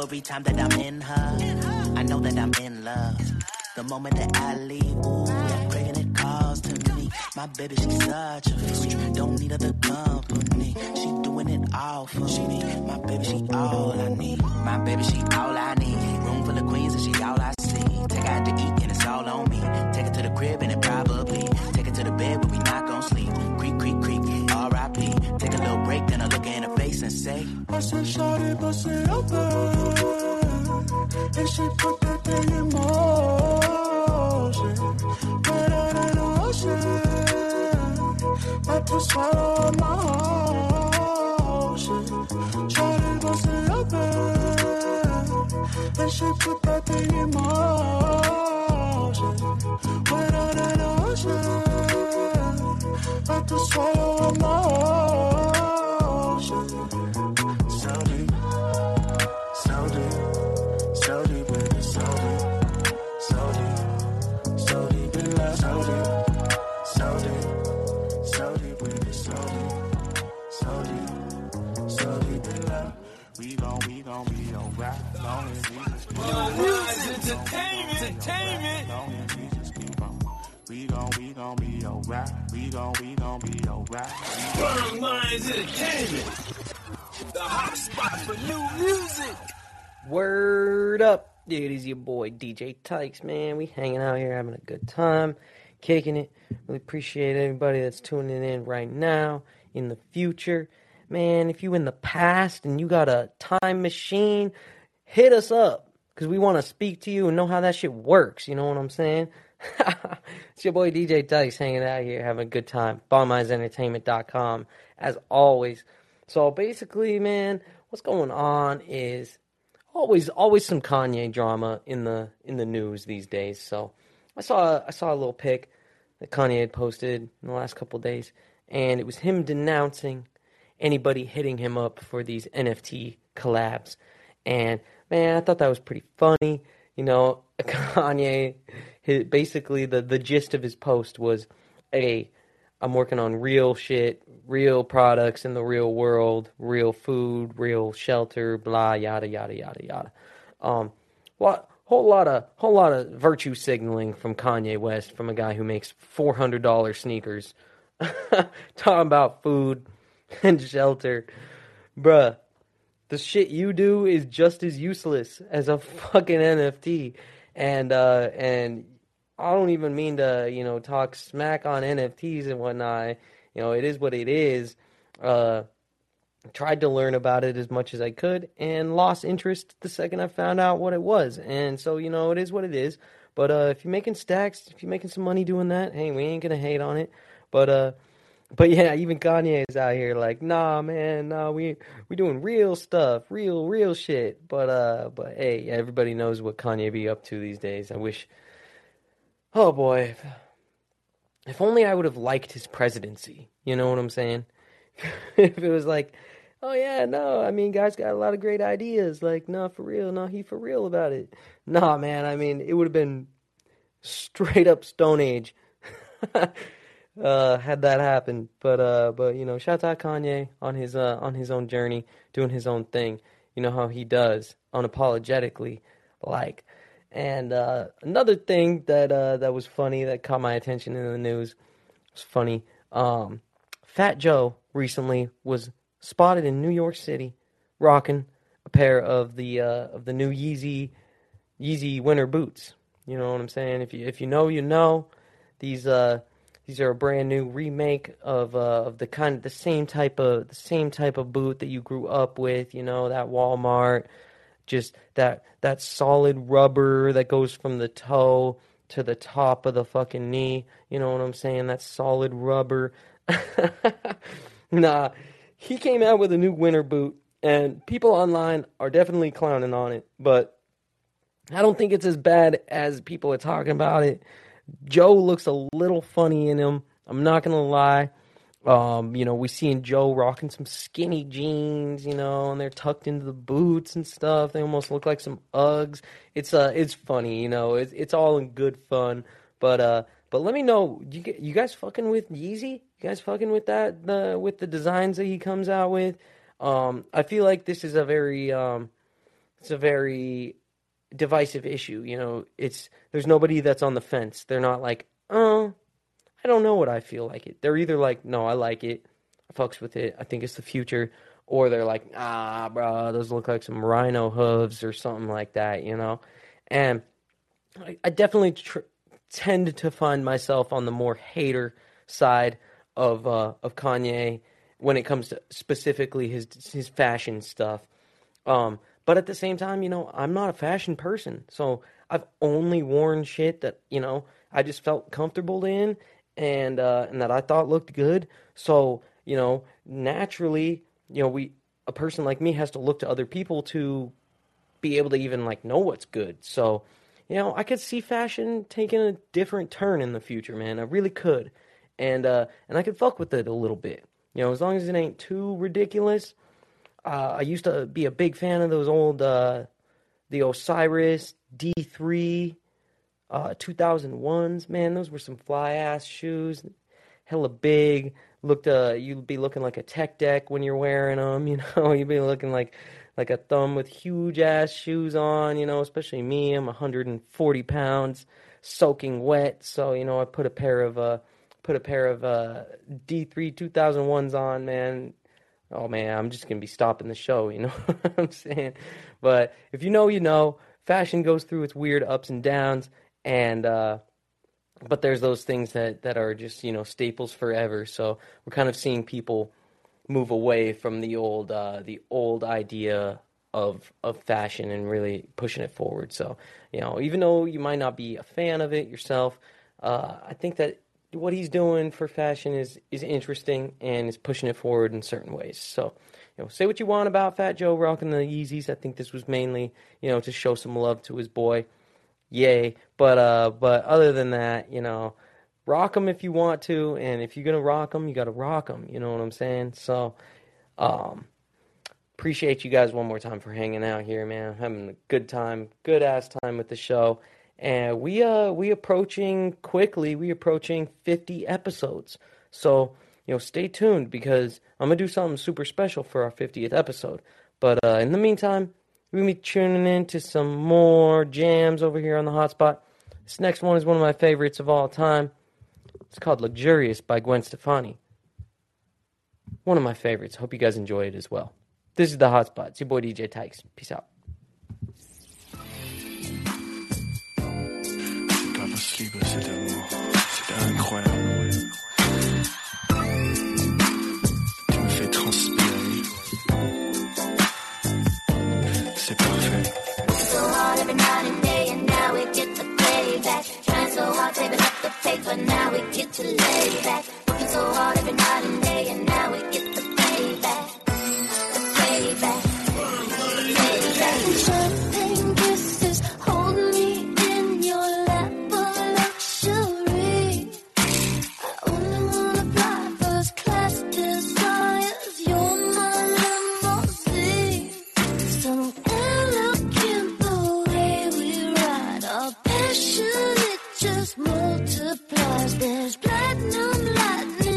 Every time that I'm in her, I know that I'm in love. The moment that I leave, ooh, that craving it calls to me. My baby, she's such a freak. Don't need other company. She doing it all for me. My baby, she all I need. My baby, she all I need. Room full of queens and she all I see. Take her out to eat and it's all on me. Take her to the crib and it probably. Take her to the bed but we not gon' sleep. Creep, creep, creep, R.I.P. Take a little break, then I look in her face and say, I said, shawty, bust it open. And she put that thing in motion, better than ocean, but to swallow my ocean. Shawty bust it open, and she put that thing in motion, better than ocean, but to swallow my ocean. We gon' be alright. Bong Minds Entertainment, the hot spot for new music. Word up, it is your boy DJ Tykes, man. We hanging out here, having a good time, kicking it. We appreciate everybody that's tuning in right now, in the future. Man, if you in the past and you got a time machine, hit us up, because we want to speak to you and know how that shit works, you know what I'm saying? It's your boy DJ Dice hanging out here, having a good time. Bongmindsentertainment.com, as always. So basically, man, what's going on is always some Kanye drama in the news these days. So I saw a little pic that Kanye had posted in the last couple of days, and it was him denouncing anybody hitting him up for these NFT collabs. And man, I thought that was pretty funny. You know, Kanye, basically the gist of his post was, hey, I'm working on real shit, real products in the real world, real food, real shelter, blah, yada, yada, yada, yada. Whole lot of virtue signaling from Kanye West, from a guy who makes $400 sneakers, talking about food and shelter. Bruh, the shit you do is just as useless as a fucking NFT. And I don't even mean to, you know, talk smack on NFTs and whatnot. You know, it is what it is. Tried to learn about it as much as I could and lost interest the second I found out what it was. And so, you know, it is what it is. But if you're making stacks, if you're making some money doing that, hey, we ain't gonna hate on it. But yeah, even Kanye is out here like, nah, man, nah, we doing real stuff, real shit. But hey, everybody knows what Kanye be up to these days. I wish, oh boy, if only I would have liked his presidency. You know what I'm saying? If it was like, oh yeah, no, I mean, guys got a lot of great ideas. Like, nah, for real, nah, he for real about it. Nah, man, I mean, it would have been straight up Stone Age had that happened. But you know, shout out Kanye on his own journey, doing his own thing. You know how he does, unapologetically, like. And another thing that was funny that caught my attention in the news, it was funny. Fat Joe recently was spotted in New York City rocking a pair of the new Yeezy winter boots. You know what I'm saying? If you know, you know. These are a brand new remake of the same type of boot that you grew up with. You know, that Walmart, just that solid rubber that goes from the toe to the top of the fucking knee. You know what I'm saying? That solid rubber. Nah, he came out with a new winter boot, and people online are definitely clowning on it, but I don't think it's as bad as people are talking about it. Joe looks a little funny in him, I'm not gonna lie. You know, we seeing Joe rocking some skinny jeans, you know, and they're tucked into the boots and stuff. They almost look like some Uggs. It's funny, you know. It's all in good fun. But let me know, you guys fucking with Yeezy? You guys fucking with that? With the designs that he comes out with? I feel like this is a very divisive issue. You know, there's nobody that's on the fence. They're not like, oh, I don't know what I feel like it. They're either like, no, I like it, I fucks with it, I think it's the future, or they're like, ah, bro, those look like some rhino hooves or something like that, you know? And I definitely tend to find myself on the more hater side of Kanye when it comes to specifically his fashion stuff. But at the same time, you know, I'm not a fashion person, so I've only worn shit that, you know, I just felt comfortable in, and that I thought looked good. So, you know, naturally, you know, a person like me has to look to other people to be able to even, like, know what's good. So, you know, I could see fashion taking a different turn in the future, man. I really could. And I could fuck with it a little bit. You know, as long as it ain't too ridiculous. I used to be a big fan of those old, the Osiris D3, 2001s. Man, those were some fly-ass shoes. Hella big. You'd be looking like a tech deck when you're wearing them, you know. You'd be looking like a thumb with huge-ass shoes on, you know. Especially me, I'm 140 pounds, soaking wet. So, you know, I put a pair of D3 2001s on, man. Oh, man, I'm just going to be stopping the show, you know what I'm saying? But if you know, you know. Fashion goes through its weird ups and downs, but there's those things that are just, you know, staples forever. So we're kind of seeing people move away from the old idea of fashion and really pushing it forward. So, you know, even though you might not be a fan of it yourself, I think that what he's doing for fashion is interesting and is pushing it forward in certain ways. So, you know, say what you want about Fat Joe rocking the Yeezys. I think this was mainly, you know, to show some love to his boy. Yay. But other than that, you know, rock them if you want to. And if you're going to rock them, you got to rock them. You know what I'm saying? So, Appreciate you guys one more time for hanging out here, man. Having a good time, good ass time with the show. And we approaching quickly. We approaching 50 episodes. So, you know, stay tuned because I'm going to do something super special for our 50th episode. But in the meantime, we're going to be tuning in to some more jams over here on the hotspot. This next one is one of my favorites of all time. It's called Luxurious by Gwen Stefani. One of my favorites. Hope you guys enjoy it as well. This is the hotspot. It's your boy DJ Tykes. Peace out. C'est incroyable. Tu me fais transpirer. C'est parfait. So hard every night and day, and now we get the payback. Trying so hard, saving up the paper, now we get to lay back. Working so hard every night and day, and now we get the payback. The payback. The payback. Champagne kisses, hold me in your lap of luxury. I only wanna fly first class desires. You're my limousine. So I'm looking the way we ride. Our passion, it just multiplies. There's platinum lightning.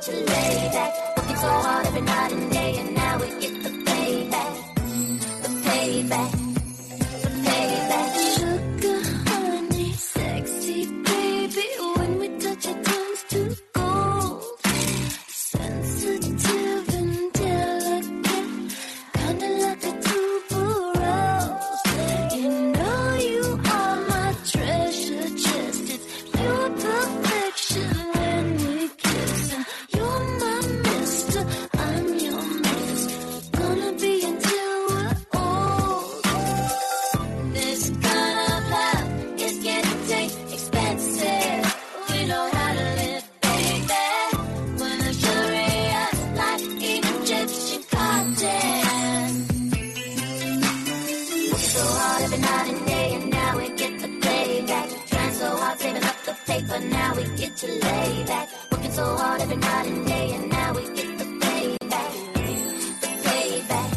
To lay back, working so hard every night and day, and now we get the payback, the payback, the payback. Sugar, honey, sexy baby, when we touch it turns to gold. Sensitive and delicate, kinda like a tuberose. You know you are my treasure chest. It's pure perfection. To lay back, working so hard every night and day, and now we get the payback, the payback,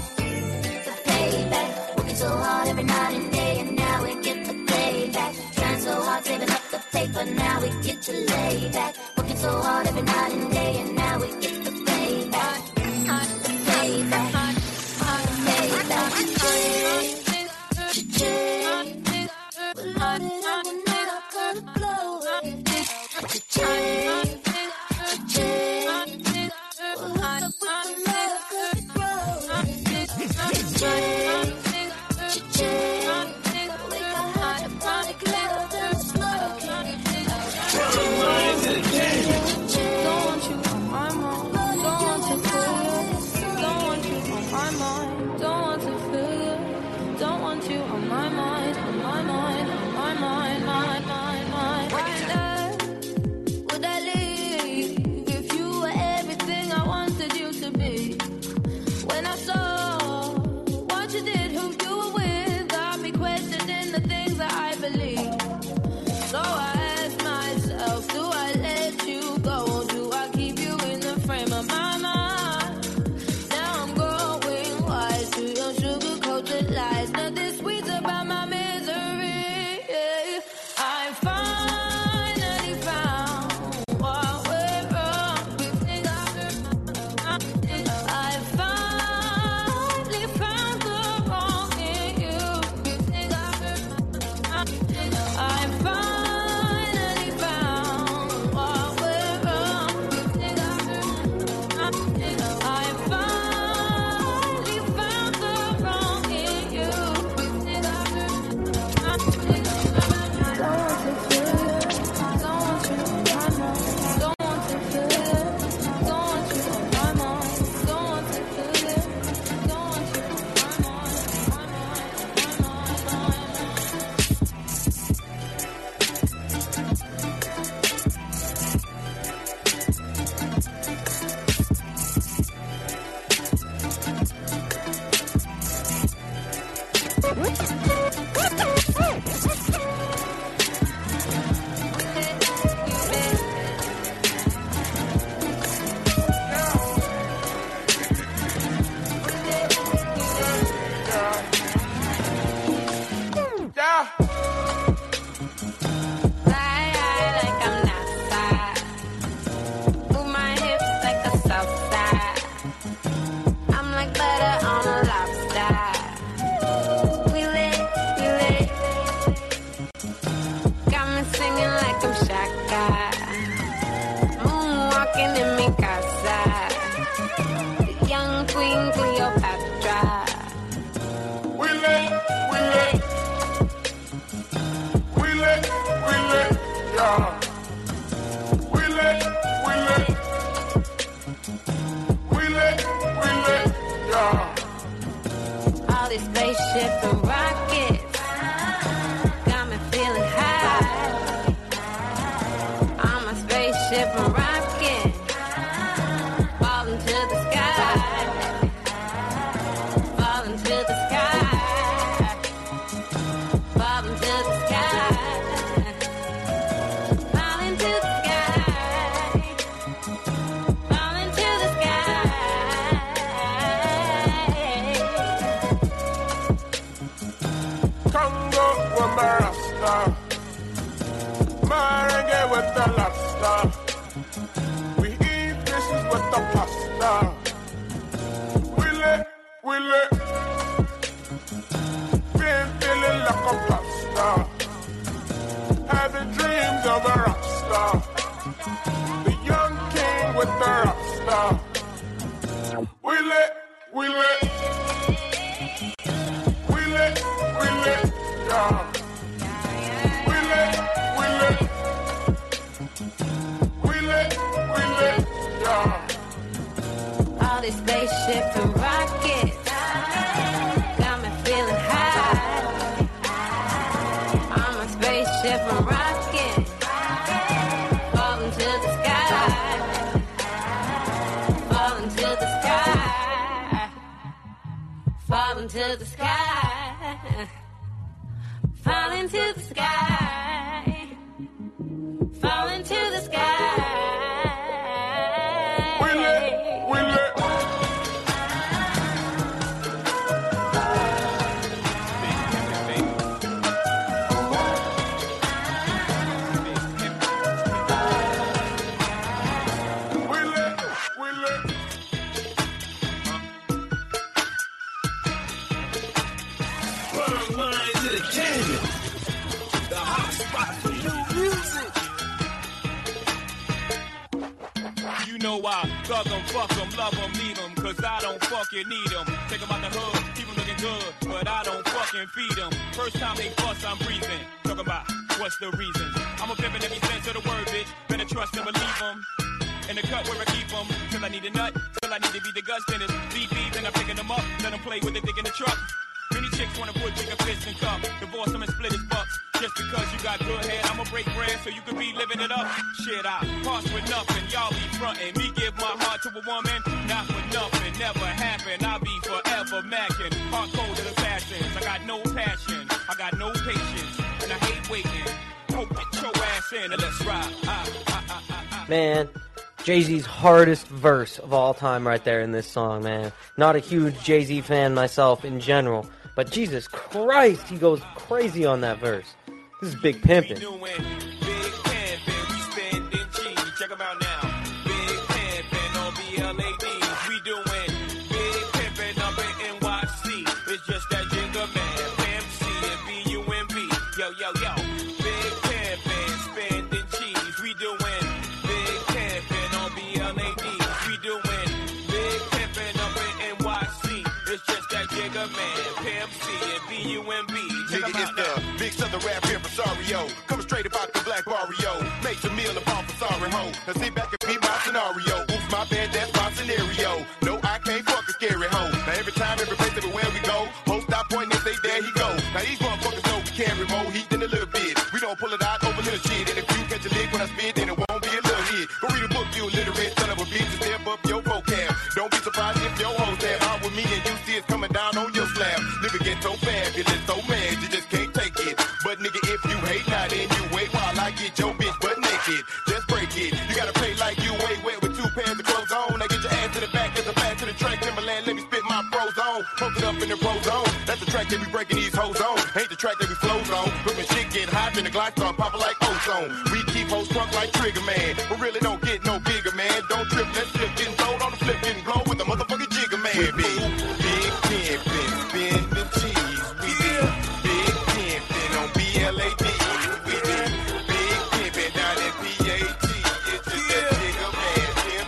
the payback. Working so hard every night and day, and now we get the payback. Trying so hard, saving up the paper, now we get to lay back. Working so hard every night and day, and now we get the payback, the payback, the payback. Cha-ching, we're loaded up and we're not gonna blow it. Cha-ching, cha-ching, we'll hook up with the miracle growth. Cha-ching, cha-ching, we got hot and party clouds and smoking. Cha-ching, cha-ching, don't want you on my working en mi casa. The young queen Cleopatra. We lit, yeah. We lit, yeah. All these spaceships and rockets got me feeling high. I'm a spaceship and rocket falling to the sky. Falling to the sky. Falling to the sky. Falling to the sky. Falling to the sky. Congo with the rasta. Marangay with the lobster. We eat fishes with the pasta. We lit. Been feeling like a pop star. Having dreams of a rock star. The young king with the rock star. We lit. We lit, yeah. We lit, yeah. All these spaceships and rockets got me feeling high. I'm a spaceship and rocket falling to the sky. Falling to the sky. Falling to the sky. Falling to the sky. Falling to the sky. We lit. We lit. Bong Minds Entertainment, the hot spot for new music. You know I thug 'em, fuck 'em, love 'em, leave 'em, 'cause I don't fucking need 'em. Take 'em out the hood, keep 'em looking good, but I don't fucking feed 'em. First time they bust, I'm breathing. Talk about what's the reason? I'm a pimp in every sense of the word, bitch. Better trust and believe 'em. In the cut where I keep 'em, till I need a nut, till I need to be the guts, then it's beep, and I'm picking 'em up, let 'em play with it, dick in the truck. Many chicks wanna put bigger fists in cup, divorce them and split his bucks. Just because you got good head, I'ma break bread so you can be living it up. Shit, I pass with nothing, y'all be frontin'. Me give my heart to a woman, not for nothing, never happened. I'll be forever mackin', heart cold to the assassins. I got no passion, I got no patience, and I hate waiting. Go get your ass in and let's ride. Man, Jay-Z's hardest verse of all time right there in this song, man. Not a huge Jay-Z fan myself in general, but Jesus Christ, he goes crazy on that verse. This is big pimpin'. Big pimpin', we spendin' cheese. Check 'em out now. Big pimpin' on BLADs. We doin' big pimpin' up in NYC. It's just that Jigga man, MC and BUMB. Yo. Big pimpin', spendin' cheese. We doin' big pimpin' on BLADs. We doin' big pimpin' up in NYC. It's just that Jigga man, MC and BUMB. It's the big southern rap here, Rosario. Coming straight about the black barrio. Make a meal about Fasari ho. Now sit back and be my scenario. Oops, my bad, that's my scenario. No, I can't fuck a scary hoe. Now every time, every place, everywhere we go, hoes stop pointing and say, there he go. Now these motherfuckers know we carry more heat than a little bit. We don't pull it out over little shit. And if you catch a lick when I spit, then it won't be a little hit. Go read a book, you illiterate son of a bitch, and step up your vocab. Don't be surprised if your hoes have out with me and you see it coming down on your slab. Live it get so fabulous, so mad. Get your bitch butt naked, just break it. You gotta play like you ain't wet with two pairs of clothes on. Now get your ass to the back as a back to the track. Timberland, let me spit my pros on. Poke it up in the pro zone. That's the track that we breaking these hoes on. Ain't the track that we flows on. But when shit get hot, then the Glock start popping like ozone. We keep hoes drunk like Trigger Man. We really don't get no bigger, man. Don't trip, let's flip, getting sold on the flip, getting blown with the motherfucking Jigger Man. With me, big pimpin', spin the cheese. We did big pimpin' on BLAD. We did. Big pimpin' down in PAT, it's just that Jigga man,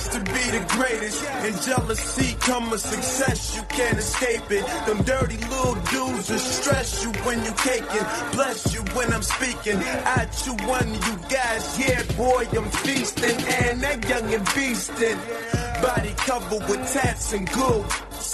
quest to be the greatest. In jealousy come a success, you can't escape it. Them dirty little dudes will stress you when you caking. Bless you when I'm speaking. At you one, you guys, yeah, boy, I'm feasting. And that young and beastin'. Body covered with tats and goo.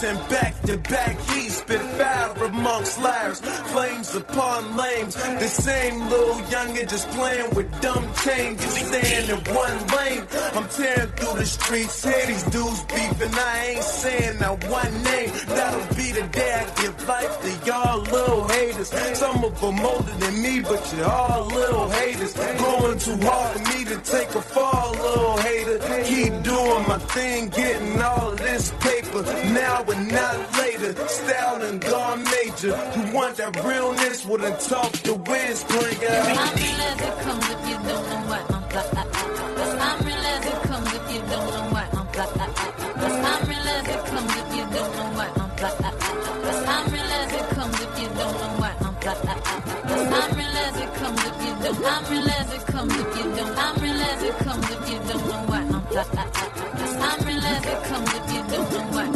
And back to back, he spit fire amongst liars. Flames upon lames. The same little youngin' just playing with dumb change. You stand in one lane. I'm tearing through the streets. Hear these dudes beefing. I ain't saying not one name. That'll be the day I give life to y'all little haters. Some of them older than me, but you're all little haters. Going too hard for me to take a fall, little hater. Keep doing my thing, getting all of this paper. Now and not later, style and gone major. You want that realness, wouldn't talk the whiz, bring it out. I'm real as it comes if you don't know what I'm about. I'm real as it comes if you don't know what I'm about. I'm real as it comes if you don't know what I'm about. I'm real as it comes if you don't know what I'm about. I'm real as it comes if you don't. I'm real as it comes if you don't. I'm real as it comes if you don't know what I'm about. I'm real as it comes if you don't know what I'm about. I'm real as it comes if you don't know what I'm about.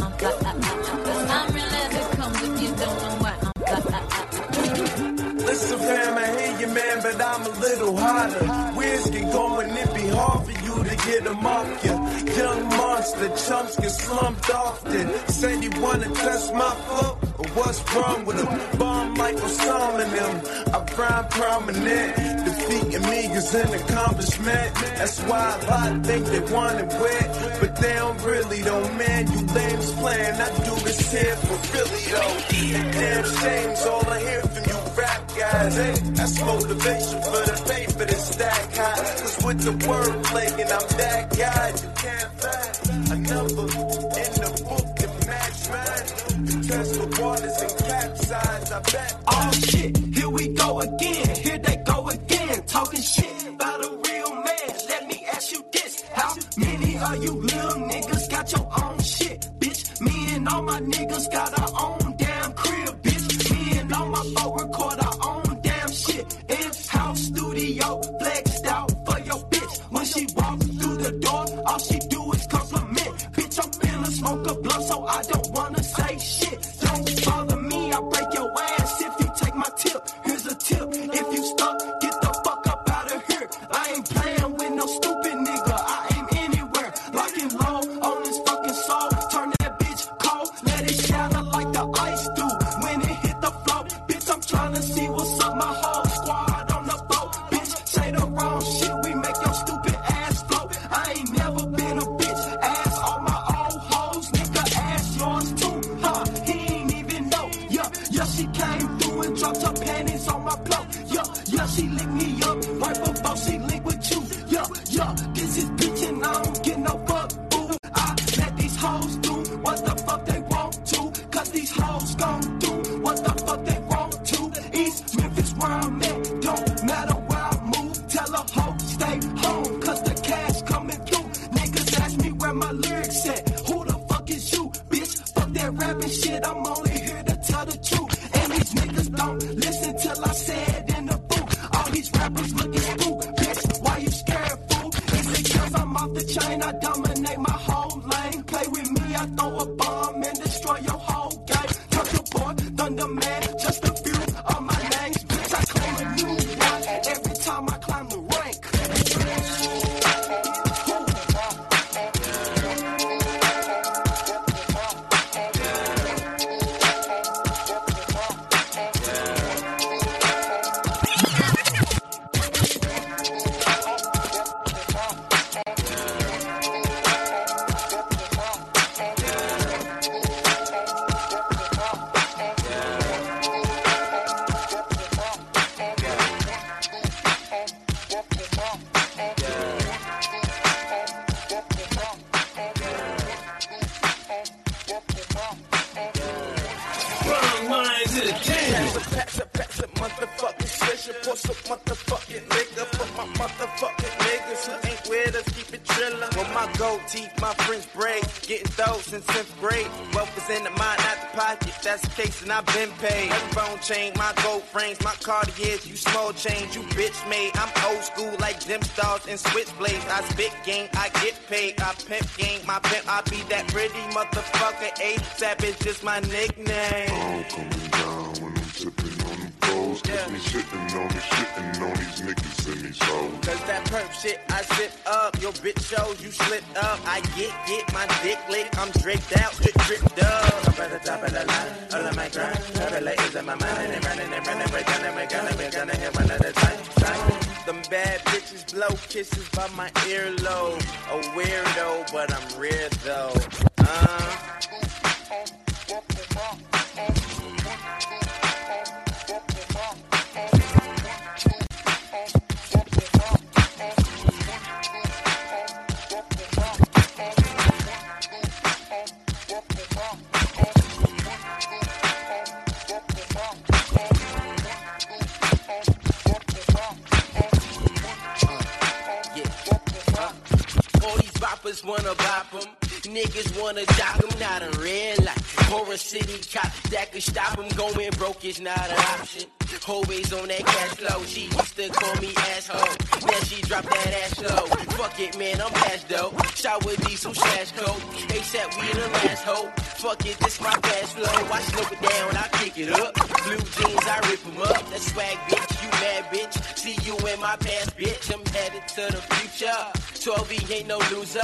Listen, fam, I hear you, man, but I'm a little hotter. Where's it going? It be hard for you to get them off ya. Young monster chumps get slumped often. Say you wanna test my flow? Or what's wrong with them? Bomb like Osama and them. I prime prominent. Defeating me is an accomplishment. That's why a lot think they want it wet. But they don't really, don't man. You lames playing. I do this here for really, though. Damn shame's all I hear from you rap guys. Hey, that's motivation for the paper to stack high. Cause with the wordplay and I'm that guy. You can't find a number in the book that match mine. You test the waters and capsize, I bet. Oh shit, here we go again. Here they go again. Talking shit about a real man. Let me ask you this. How many of you little niggas got your own shit, bitch? Me and all my niggas got our own damn crib, bitch. Me and all my folk record our own damn shit. In-house studio, flexed out for your bitch. When she walks through the door, all she do is compliment. Bitch, I'm finna smoke a blunt, so I don't wanna say shit. Don't bother me, I break your ass if you take my tip. Here's a tip, if you stuck, get the fuck up out of here. I ain't playing with no stupid nigga. I locking low on his fucking soul. Turn that bitch cold. Let it shatter like the ice do. When it hit the floor, bitch, I'm trying to see what's up. My whole squad on the boat. Bitch, say the wrong shit. We make your stupid ass float. I ain't never been a bitch. Ass on my old hoes. Nigga, ass yours too. Huh? He ain't even know. Yeah, she came through and dropped her panties on my block. Yeah, she licked me up right before she licked with you. Yeah, this is bitch and I don't get no fuck, boo. I let these hoes do what the fuck they want to. Cause these hoes gon' do what the fuck they want to. East Memphis where I'm at, don't matter where I move. Tell a hoe, stay home, cause the cash coming through. Niggas ask me where my lyrics at, who the fuck is you? Bitch, fuck that rapping shit, I'm only here to tell the truth. And these niggas don't listen till I say it in the booth. All these rappers looking spook, bitch, why you scared? Cause I'm off the chain, I dominate my whole lane. Play with me, I throw a bomb and destroy your whole game. Touch your boy, Thunder Man, just a few of my names. Bitch, I claim a new one every time I climb the rank. Motherfucking liquor for my motherfucking niggas who ain't with us, keep it trillin'. Well, my gold teeth, my French braid, getting those since 10th grade. Wealth is in the mind, not the pocket. That's the case, and I've been paid. Every phone chain, my gold frames, my Cartiers, you small change, you bitch made. I'm old school like gym stars and switchblades. I spit game, I get paid. I pimp game, my pimp, I be that pretty motherfucker. A$AP is just my nickname. I'm coming down when I'm tipping on the goals. Yeah. Cause me shitting on these niggas in these hoes. Cause that perp shit, I sit up. Your bitch shows, you slip up. I get my dick lick. I'm draped out, get dripped up. I'm at the top of the line, all of my grind. Traveler is in my mind, and running, we're gonna hit one at a time. Them bad bitches blow kisses by my earlobe. A weirdo, but I'm rare though. Wanna bop them, niggas wanna jock them, not a red light, or a city cop that could stop them going broke is not an option, always on that cash flow, she used to call me asshole, now she dropped that ass low, fuck it man, I'm past though, shower diesel shash coat, except we the last hoe, fuck it, this my cash flow, I slow it down, I pick it up, blue jeans, I rip them up, that swag bitch, you mad bitch, see you in my past bitch, I'm headed to the future. 12E ain't no loser,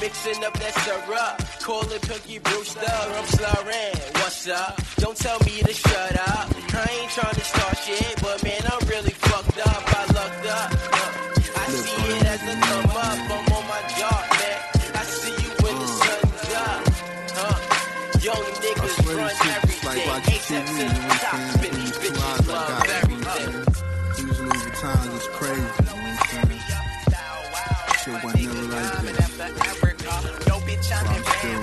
mixing up that syrup, calling Pinky Brewster, I'm slurring, what's up, don't tell me to shut up, I ain't trying to start shit, but man I'm really fucked up, I lucked up, I see it as a thumb up, I'm on my job, man, I see you when the sun's up, young niggas run everything, except in the top, spin these bitches love everything. Usually the times it's crazy. I'm still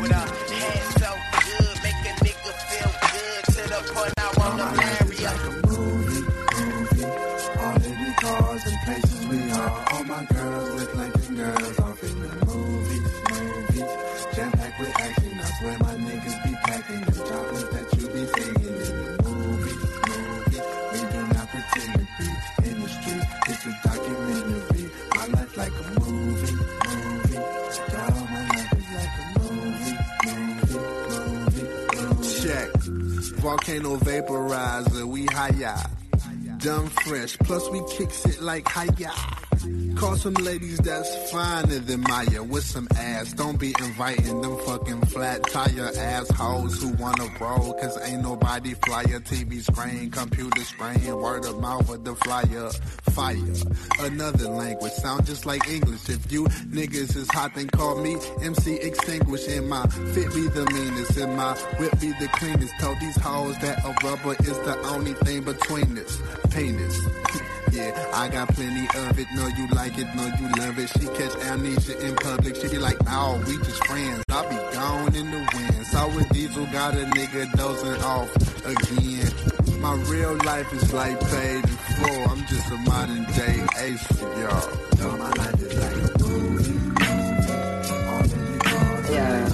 with her. Head so good, make a nigga feel good to the point I want to marry her. Like a movie, all of the cars and places we are. All my girls look like them girls off in the movies. Jam packed with action, I swear my niggas be packing the chocolates that you be singing in the movies. We do not pretend to be in the street. It's a documentary. My life like a movie. Girl, my life. Check, volcano vaporizer, we high, dumb fresh, plus we kicks it like high. Call some ladies that's finer than Maya with some ass. Don't be inviting them fucking flat tire assholes who wanna roll. Cause ain't nobody flyer. TV screen, computer screen, word of mouth with the flyer. Fire. Another language, sound just like English. If you niggas is hot, then call me MC Extinguish. And my fit be the meanest, and my whip be the cleanest. Told these hoes that a rubber is the only thing between us. Penis. Yeah, I got plenty of it. Know you like it, know you love it. She catch amnesia in public. She be like, oh, we just friends. I be gone in the wind. Sour diesel got a nigga dozing off again. My real life is like paid in full. I'm just a modern day ace for y'all. No, my life is like a movie. Yeah.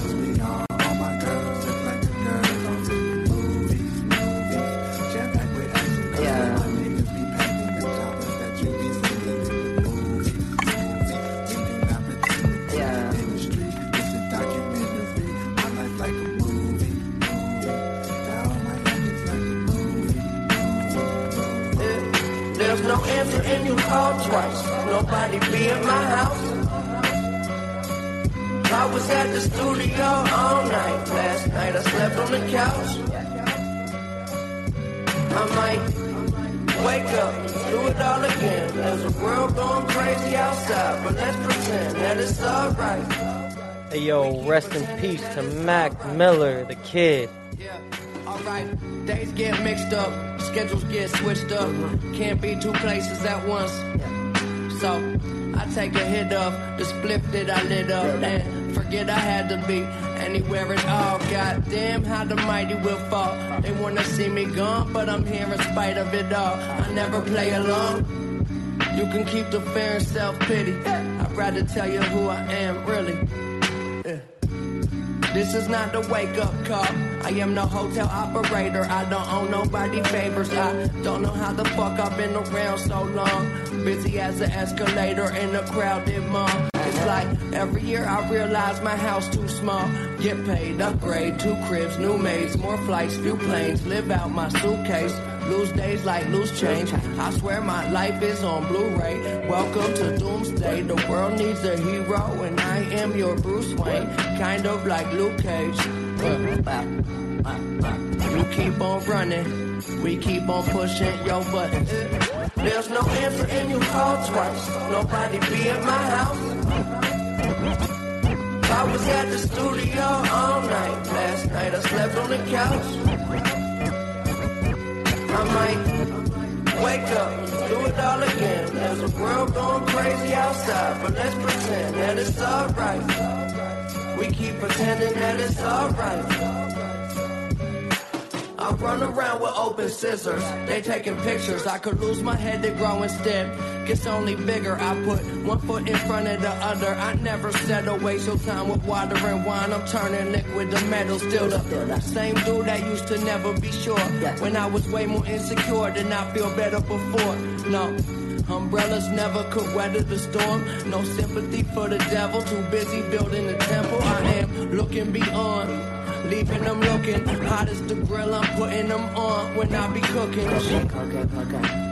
No answer and you call twice. Nobody be in my house. I was at the studio all night. Last night I slept on the couch. I might wake up and do it all again. There's a world going crazy outside, but let's pretend that it's alright. Hey yo, rest in peace to Mac Miller, the Kid. Yeah. Alright, days get mixed up, schedules get switched up, can't be two places at once. So, I take a hit of the spliff that I lit up and forget I had to be anywhere at all. Goddamn how the mighty will fall. They wanna see me gone, but I'm here in spite of it all. I never play along. You can keep the fear and self-pity. I'd rather tell you who I am, really. This is not the wake-up call. I am the hotel operator. I don't owe nobody favors. I don't know how the fuck I've been around so long. Busy as an escalator in a crowded mall. It's like every year I realize my house too small. Get paid, upgrade, 2 cribs, new maids, more flights, few planes. Live out my suitcase. Lose days like loose change. I swear my life is on Blu-ray. Welcome to Doomsday. The world needs a hero, and I am your Bruce Wayne. Kind of like Luke Cage. You keep on running. We keep on pushing your buttons. There's no answer in you call twice. Nobody be at my house. I was at the studio all night. Last night I slept on the couch. I might wake up and do it all again. There's a world going crazy outside, but let's pretend that it's alright. We keep pretending that it's alright. I run around with open scissors. They taking pictures. I could lose my head to grow instead. It's only bigger. I put one foot in front of the other. I never settle. Waste your time with water and wine. I'm turning liquid to metal. Still the same dude that used to never be sure. When I was way more insecure, did not feel better before. No. Umbrellas never could weather the storm. No sympathy for the devil. Too busy building the temple. I am looking beyond. Leaving them looking. Hot as the grill. I'm putting them on when I be cooking.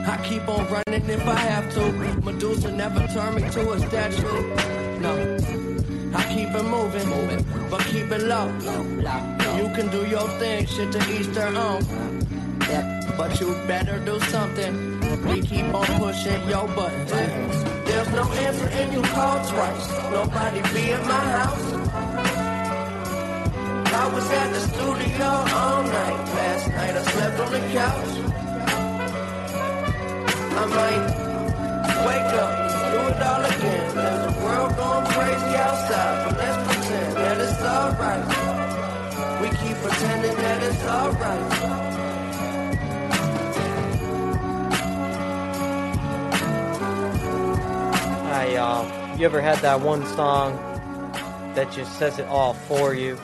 I keep on running if I have to. Medusa never turned me to a statue. No. I keep it moving. But keep it low. You can do your thing. Shit to each their own. But you better do something. We keep on pushing your buttons. There's no answer in you call twice. Nobody be at my house. I was at the studio all night. Last night I slept on the couch. I might wake up and do it all again. There's a world going crazy outside, but let's pretend that it's alright. We keep pretending that it's alright. You ever had that one song that just says it all for you?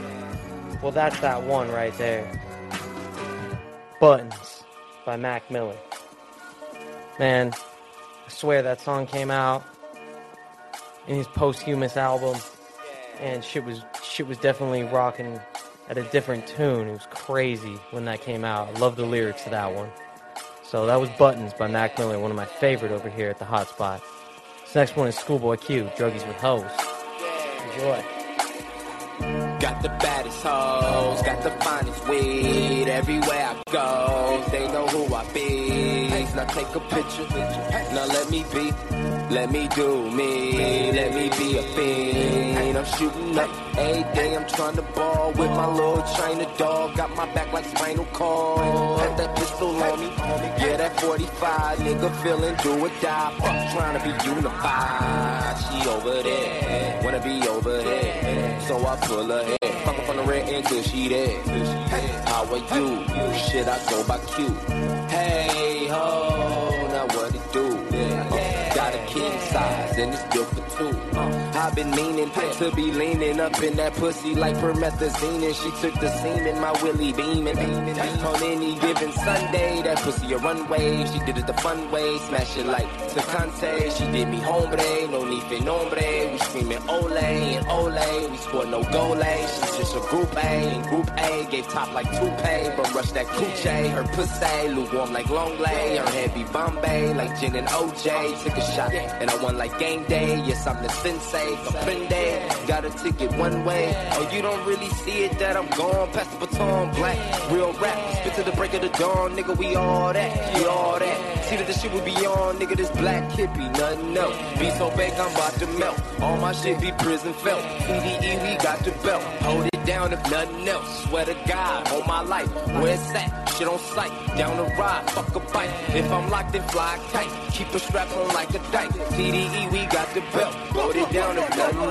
Well, that's that one right there. Buttons by Mac Miller. Man, I swear that song came out in his posthumous album, and shit was definitely rocking at a different tune. It was crazy when that came out. I love the lyrics to that one. So that was Buttons by Mac Miller, one of my favorite over here at the Hotspot. Next one is Schoolboy Q, Druggies with Hoes. Enjoy. Got the baddest hoes, got the finest weed. Everywhere I go, they know who I be. Now take a picture, now let me be. Let me do me, let me be a fiend. I'm shooting up every day, I'm trying to ball with my little China dog. Got my back like Spinal Cord. Got that pistol on me, yeah, that 45. Nigga feeling do or die, fuck trying to be unified. She over there, wanna be over there, so I pull her head. Fuck up on the red end till she there. How are you? Shit, I go by Q. Hey ho, now what it do? Got a king size and it's built for two. I've been meaning to be leaning up in that pussy like promethazine, and she took the semen, my willy beaming. On any given Sunday, that pussy a runway. She did it the fun way, smash it like Tecante. She did me hombre, no need for nombre. We screaming ole and ole, we scored no gole. She's just a group A, and group A gave top like toupee, but rush that coochie. Her pussy lukewarm like Longley, her heavy Bombay like gin and OJ. Took a shot and I won like game day. Yes, I'm the sensei. Got a ticket one way. Oh, you don't really see it that I'm gone. Pass the baton, black, real rap. Spit to the break of the dawn, nigga, we all that. We all that. See that this shit we be on, nigga, this black hippie, nothing else. Be so baked, I'm about to melt. All my shit be prison felt. TDE, we got the belt. Hold it down if nothing else. Swear to God, on my life. Where it's at, shit on sight. Down the ride, fuck a bite. If I'm locked in, fly tight. Keep the strap on like a dyke. TDE, we got the belt. Hold it down. Got the fattest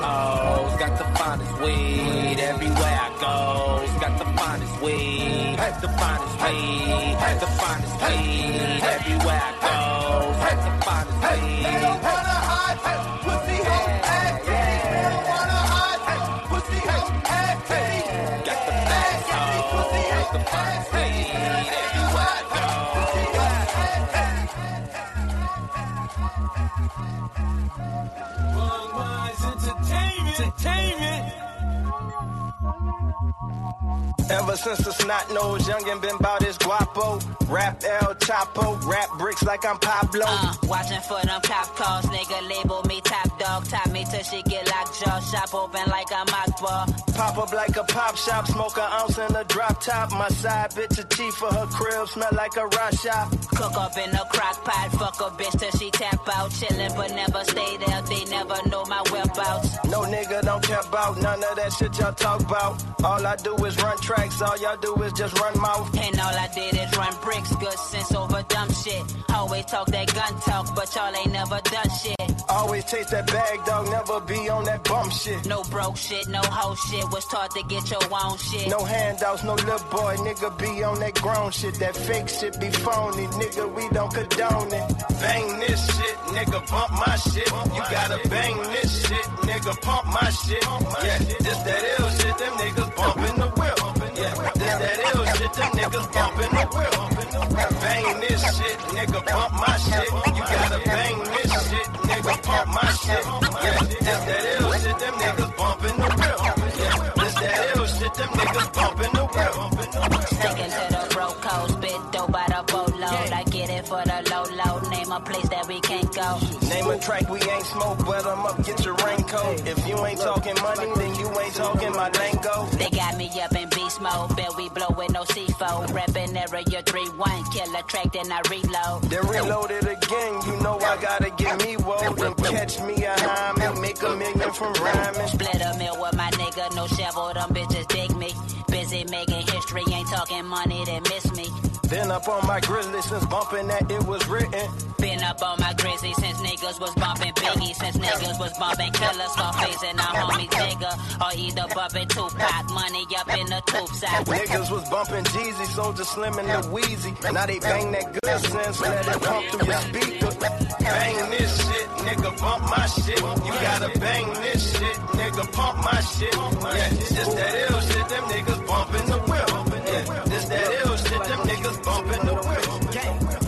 hoes, got the finest weed. Everywhere I go, got the finest weed. Got the finest weed. Got the finest weed. Everywhere I go, got the finest weed. They don't wanna hide, pussy hoes. They don't wanna hide, Bong Minds Entertainment. Ever since the snot nose youngin' been bout his guapo. Rap El Chapo, rap bricks like I'm Pablo. Watching for them cop calls, nigga label me top dog. Top me till she get locked jaw, shop open like a mock ball. Pop up like a pop shop, smoke an ounce in a drop top. My side bitch a tea for her crib, smell like a rock shop. Cook up in a crock pot, fuck a bitch till she tap out. Chillin' but never stay there, they never know my whereabouts. No nigga don't care about none of that shit y'all talk about. All I do is run tracks, all y'all do is just run mouth. And all I did is run bricks. Good sense over dumb shit. Always talk that gun talk, but y'all ain't never done shit. Always chase that bag, dog. Never be on that bum shit. No broke shit, no hoe shit. Was taught to get your own shit. No handouts, no lil' boy. Nigga be on that grown shit. That fake shit be phony. Nigga, we don't condone it. Bang this shit, nigga. Bump my shit. You gotta bang this shit, nigga. Pump my shit. Yeah, this that ill shit. Them niggas bumpin' the whip. Yeah, this that ill shit. Them niggas bumpin' the whip. Bang this shit, nigga, pump my shit. You gotta bang this shit, nigga, pump my shit. Yeah, this that ill shit, them niggas bumpin' the whip. Yeah, this that ill shit, them niggas bumpin' the whip. Stickin' to the road code, spit dope by the boatload. I get it for the low load, name a place that we can't go. Name a track we ain't smoke, but I'm up, get your raincoat. If you ain't talking money, then you ain't talking my lingo. They got me up in beast mode, bet we blowin' no C4. Reppin' area 3-1, kill a track, then I reload. They reloaded again, you know I gotta get me woke. Then catch me a hymn and make a million from rhyming. Split a mill with my nigga, no shovel, them bitches dig me. Busy making history, ain't talking money, they miss me. Been up on my grizzly since bumping that it was written. Been up on my grizzly since niggas was bumping Biggie. Since niggas was bumping Killer, Scarface, and our homie Jigga. Or either bumping Tupac, money up in the tube sack. Niggas was bumping Jeezy, Soldier Slim, and the Wheezy. Now they bang that good sense, let it pump through your speaker. Bang this shit, nigga, bump my shit. You gotta bang this shit, nigga, pump my shit. Yeah, this that ill shit, them niggas bumping the whip. Yeah, this that ill shit, them niggas bumpin' the whip,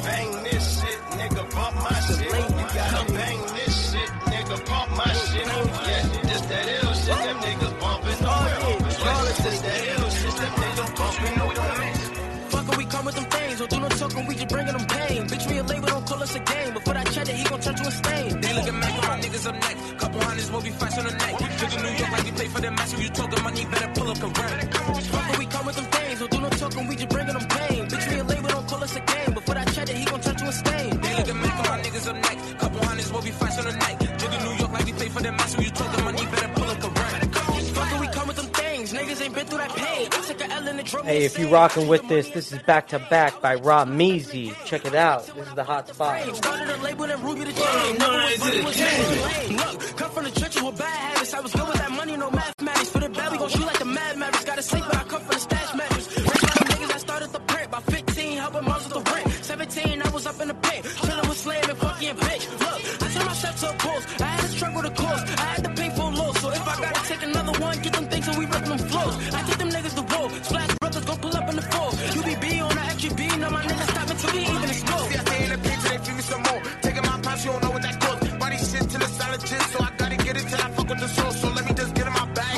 bang this shit, nigga, bump my shit. You gotta bang this shit, nigga, pump my shit. Yeah, this that ill shit, them niggas bumpin' the whip. Yeah, this that ill shit, them niggas bumpin' the whip. Fuckin' we come with them things, don't do no talkin', we just bringin' them pain. Bitch, we a label, don't call us a game. Before that cheddar, he gon' turn to a stain. They lookin' mad, my niggas up next. Couple hundreds, we'll be fightin' on the neck. Bitchin' New York like you play for the match. If you talkin' money, better pull up and run. Fuckin' we come with them things, don't do no talkin', we just bringin' them pain. Couple hundreds, we'll be fast on the night. Jigga New York like we play for the match. So you took the money, better pull up a run. Fucker, we come with them things. Niggas ain't been through that pain. I took a L in the drum. Hey, if you rocking with this, this is Back to Back by Rob Measy. Check it out. This is the hot spot. Look, come from the trenches with bad habits. I was good with that money, no mathematics. For the bad, we gon' shoot like the Mad Mavericks. Gotta sleep, but I come from the stash mattress. Rich on them niggas, I started the print. By 15, helping moms with the rent. 17, I was up in the pit. Chillin' with Slam and fucking bitch. Look, I took myself to a pulse. I had to struggle to close. I had to pay for a loss. So if I gotta take another one, get them things and we rip them flows. I take them niggas to roll. Splash brothers gon' pull up in the fall. UBB on the XGB. Now my niggas stop until we even explode. See, I stay in the pit till they feed me some more. Taking my pops, you don't know what that costs. Body shit till it's solid gin. So I gotta get it till I fuck with the soul. So let me just get in my bag.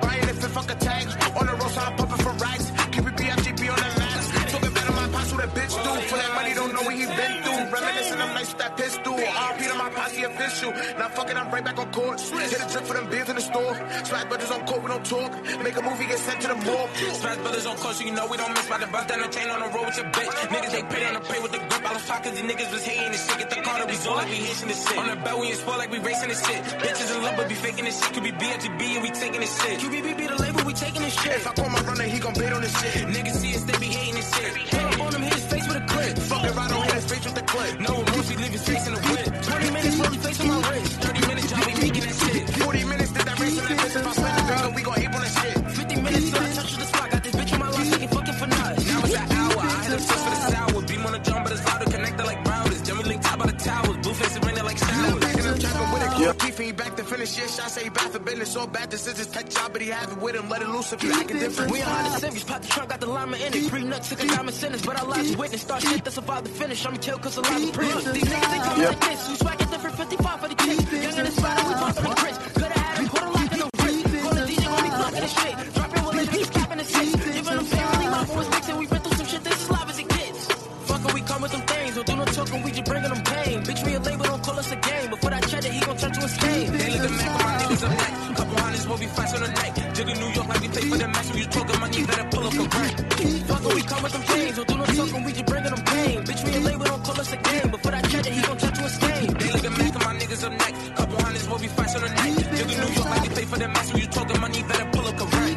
Buying it for fuck a tag. On the road, so I'm pumping for racks. Keep it BFGB on the last. Talking better my pops, who that bitch do. For that money, don't know what he been through. Reminiscing, I'm nice with that pistol. RP to my posse official. Now fuck it, I'm right back on court. Get a drip for them beers in the store. Splash brothers on court, we don't talk. Make a movie, get sent to the mall. Splash brothers on court, so you know we don't miss. About to bust down the chain on the road with your bitch. Niggas, they pay on the play with the grip. I was talking, these niggas was hating this shit. Get the car to be sold like we hitching this shit. On the belt, we in sport like we racing this shit. Bitches in love, but be faking this shit. Could be BFGB and we taking this shit. QBB be the label, we taking this shit. If I call my runner, he gon' bait on this shit. Niggas see us, they be hating this shit. Pull up on him, hit his face with a clip. Fuck it, right on, hit his face with the clip. No, Lucy leave his face in the whip. 20 minutes, roll his face on my wrist. 30 minutes, y'all be making that shit. 40 minutes, did that race on that bitch. If I spin the girl, we gon' ape on that shit. 50 minutes, till I touch with the spot. Got this bitch on my line, she ain't fucking for nuts. Now it's an hour, I hit a fist for the sour. Beam on the drum, but it's louder, connected like routers. Jimmy Link top of the towers. Blue face and rain like showers. Back in the trap, with a key, he back to finish. business. Yes, I say bad for business. So bad decisions. Tech job, but he have it with him. Let it loose if you acting different. We 170s. Pop the trunk, got the llama in it. 3 nuts, took a time and sentence. But I lied to witness. Start shit that survived the finish. I'm kill cause a lot of print. These niggas ain't coming like this. You swag a different 55 for the kids. Young in the spot, we pop for the grits. Coulda had a quarter lock in the wrist. Call the DJ when he blocking the shit. Dropping with a bitch, capping the six. Giving them family, my boys mixing. And we been through some shit. This is live as it gets. Fuckin' we come with them things. Don't do no talking, we just bringing them pain. Bitch, we a label, don't call us a game. Before that cheddar, he gon' turn to a stain. They look at Mac with my niggas a night. Couple hundreds, we'll be fast on the night. Jigging New York like we play for the match. When you talking, my niggas better pull up a crack. Fuckin' we come with them things. Don't do no talking, we just bringing them pain. Bitch, we a label, don't call us a game. Before that cheddar, he gon' turn to a stain. They look at Mac with my niggas a night. Couple hundreds, we'll be fast on the night. Jigging New York like we play for the match. When you talking, my niggas better pull up a crack.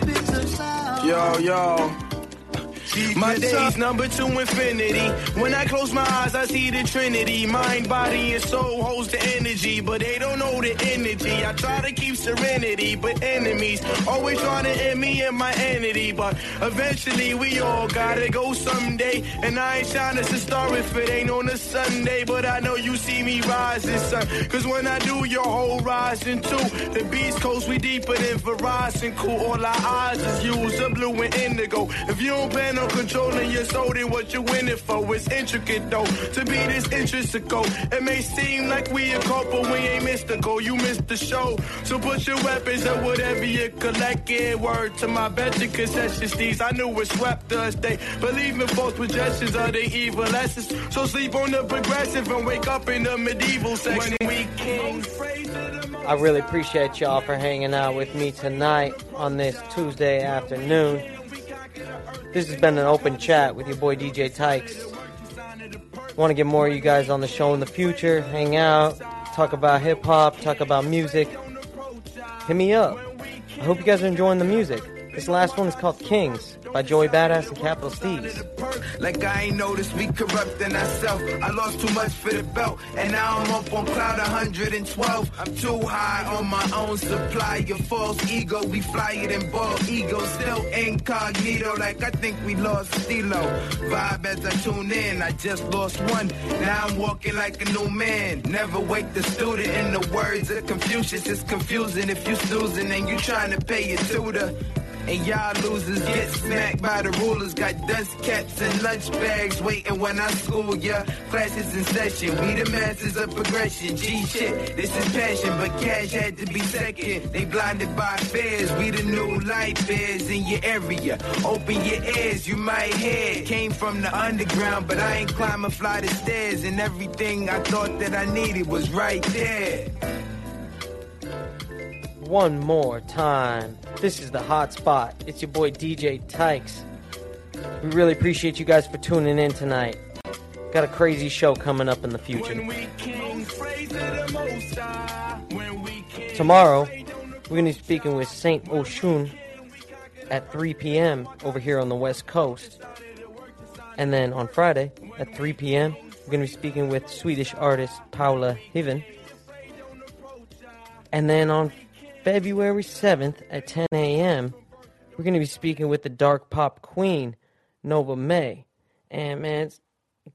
Yo. My days number to infinity. When I close my eyes, I see the trinity. Mind, body, and soul holds the energy. But they don't know the energy. I try to keep serenity, but enemies always try to end me and my entity. But eventually we all gotta go someday. And I ain't shining to star if it ain't on a Sunday. But I know you see me rising, son. Cause when I do, your whole rising too. The Beast Coast, we deeper than Verizon. Cool, all our eyes is used up blue and indigo. If you don't plan controlling your soul, then what you winning for is intricate though. To be this intricato, it may seem like we a cult, but we ain't mystical. You missed the show, so put your weapons or whatever you collecting. Word to my venture concessions, these I knew it swept us. They believe in false projections of the evil essence. So sleep on the progressive and wake up in the medieval section. We kings. I really appreciate y'all for hanging out with me tonight on this Tuesday afternoon. This has been an open chat with your boy DJ Tykes. Want to get more of you guys on the show in the future. Hang out, talk about hip-hop, talk about music. Hit me up. I hope you guys are enjoying the music. This last one is called Kings by Joey Badass and Capital Steez. Like I ain't noticed, we corrupting ourselves. I lost too much for the belt, and now I'm up on cloud 112. I'm too high on my own supply. Your false ego, we fly it in bald ego. Still incognito, like I think we lost Stilo. Vibe as I tune in, I just lost one. Now I'm walking like a new man. Never wake the student, in the words of Confucius. It's confusing if you snoozing and you trying to pay your tutor. And y'all losers get smacked by the rulers. Got dust caps and lunch bags waiting when I school ya. Classes in session, we the masters of progression. G shit, this is passion, but cash had to be second. They blinded by fears, we the new light bears in your area. Open your ears, you might hear. Came from the underground, but I ain't climb a flight of stairs. And everything I thought that I needed was right there. One more time. This is the hot spot. It's your boy DJ Tykes. We really appreciate you guys for tuning in tonight. Got a crazy show coming up in the future. Tomorrow, we're going to be speaking with Saint Oshun at 3 p.m. over here on the West Coast. And then on Friday at 3 p.m., we're going to be speaking with Swedish artist Paula Hiven. And then on February 7th at 10 a.m., we're going to be speaking with the dark pop queen, Nova May. And, man, it's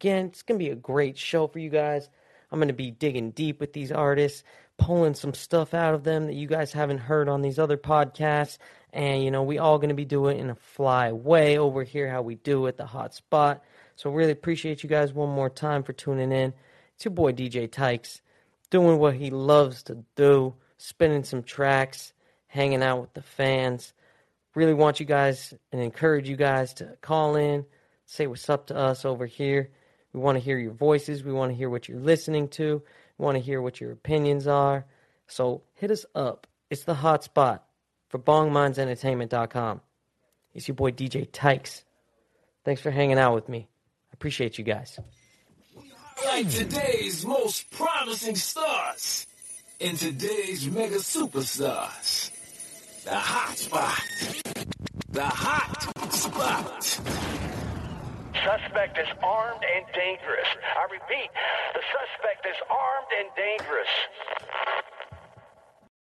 going to be a great show for you guys. I'm going to be digging deep with these artists, pulling some stuff out of them that you guys haven't heard on these other podcasts. And, you know, we all going to be doing it in a fly way over here, how we do it, the hot spot. So really appreciate you guys one more time for tuning in. It's your boy DJ Tykes doing what he loves to do. Spinning some tracks, hanging out with the fans. Really want you guys and encourage you guys to call in, say what's up to us over here. We want to hear your voices. We want to hear what you're listening to. We want to hear what your opinions are. So hit us up. It's the hot spot for bongmindsentertainment.com. It's your boy DJ Tykes. Thanks for hanging out with me. I appreciate you guys. Like today's most promising stars. In today's mega superstars, the hot spot, Suspect is armed and dangerous. I repeat, the suspect is armed and dangerous.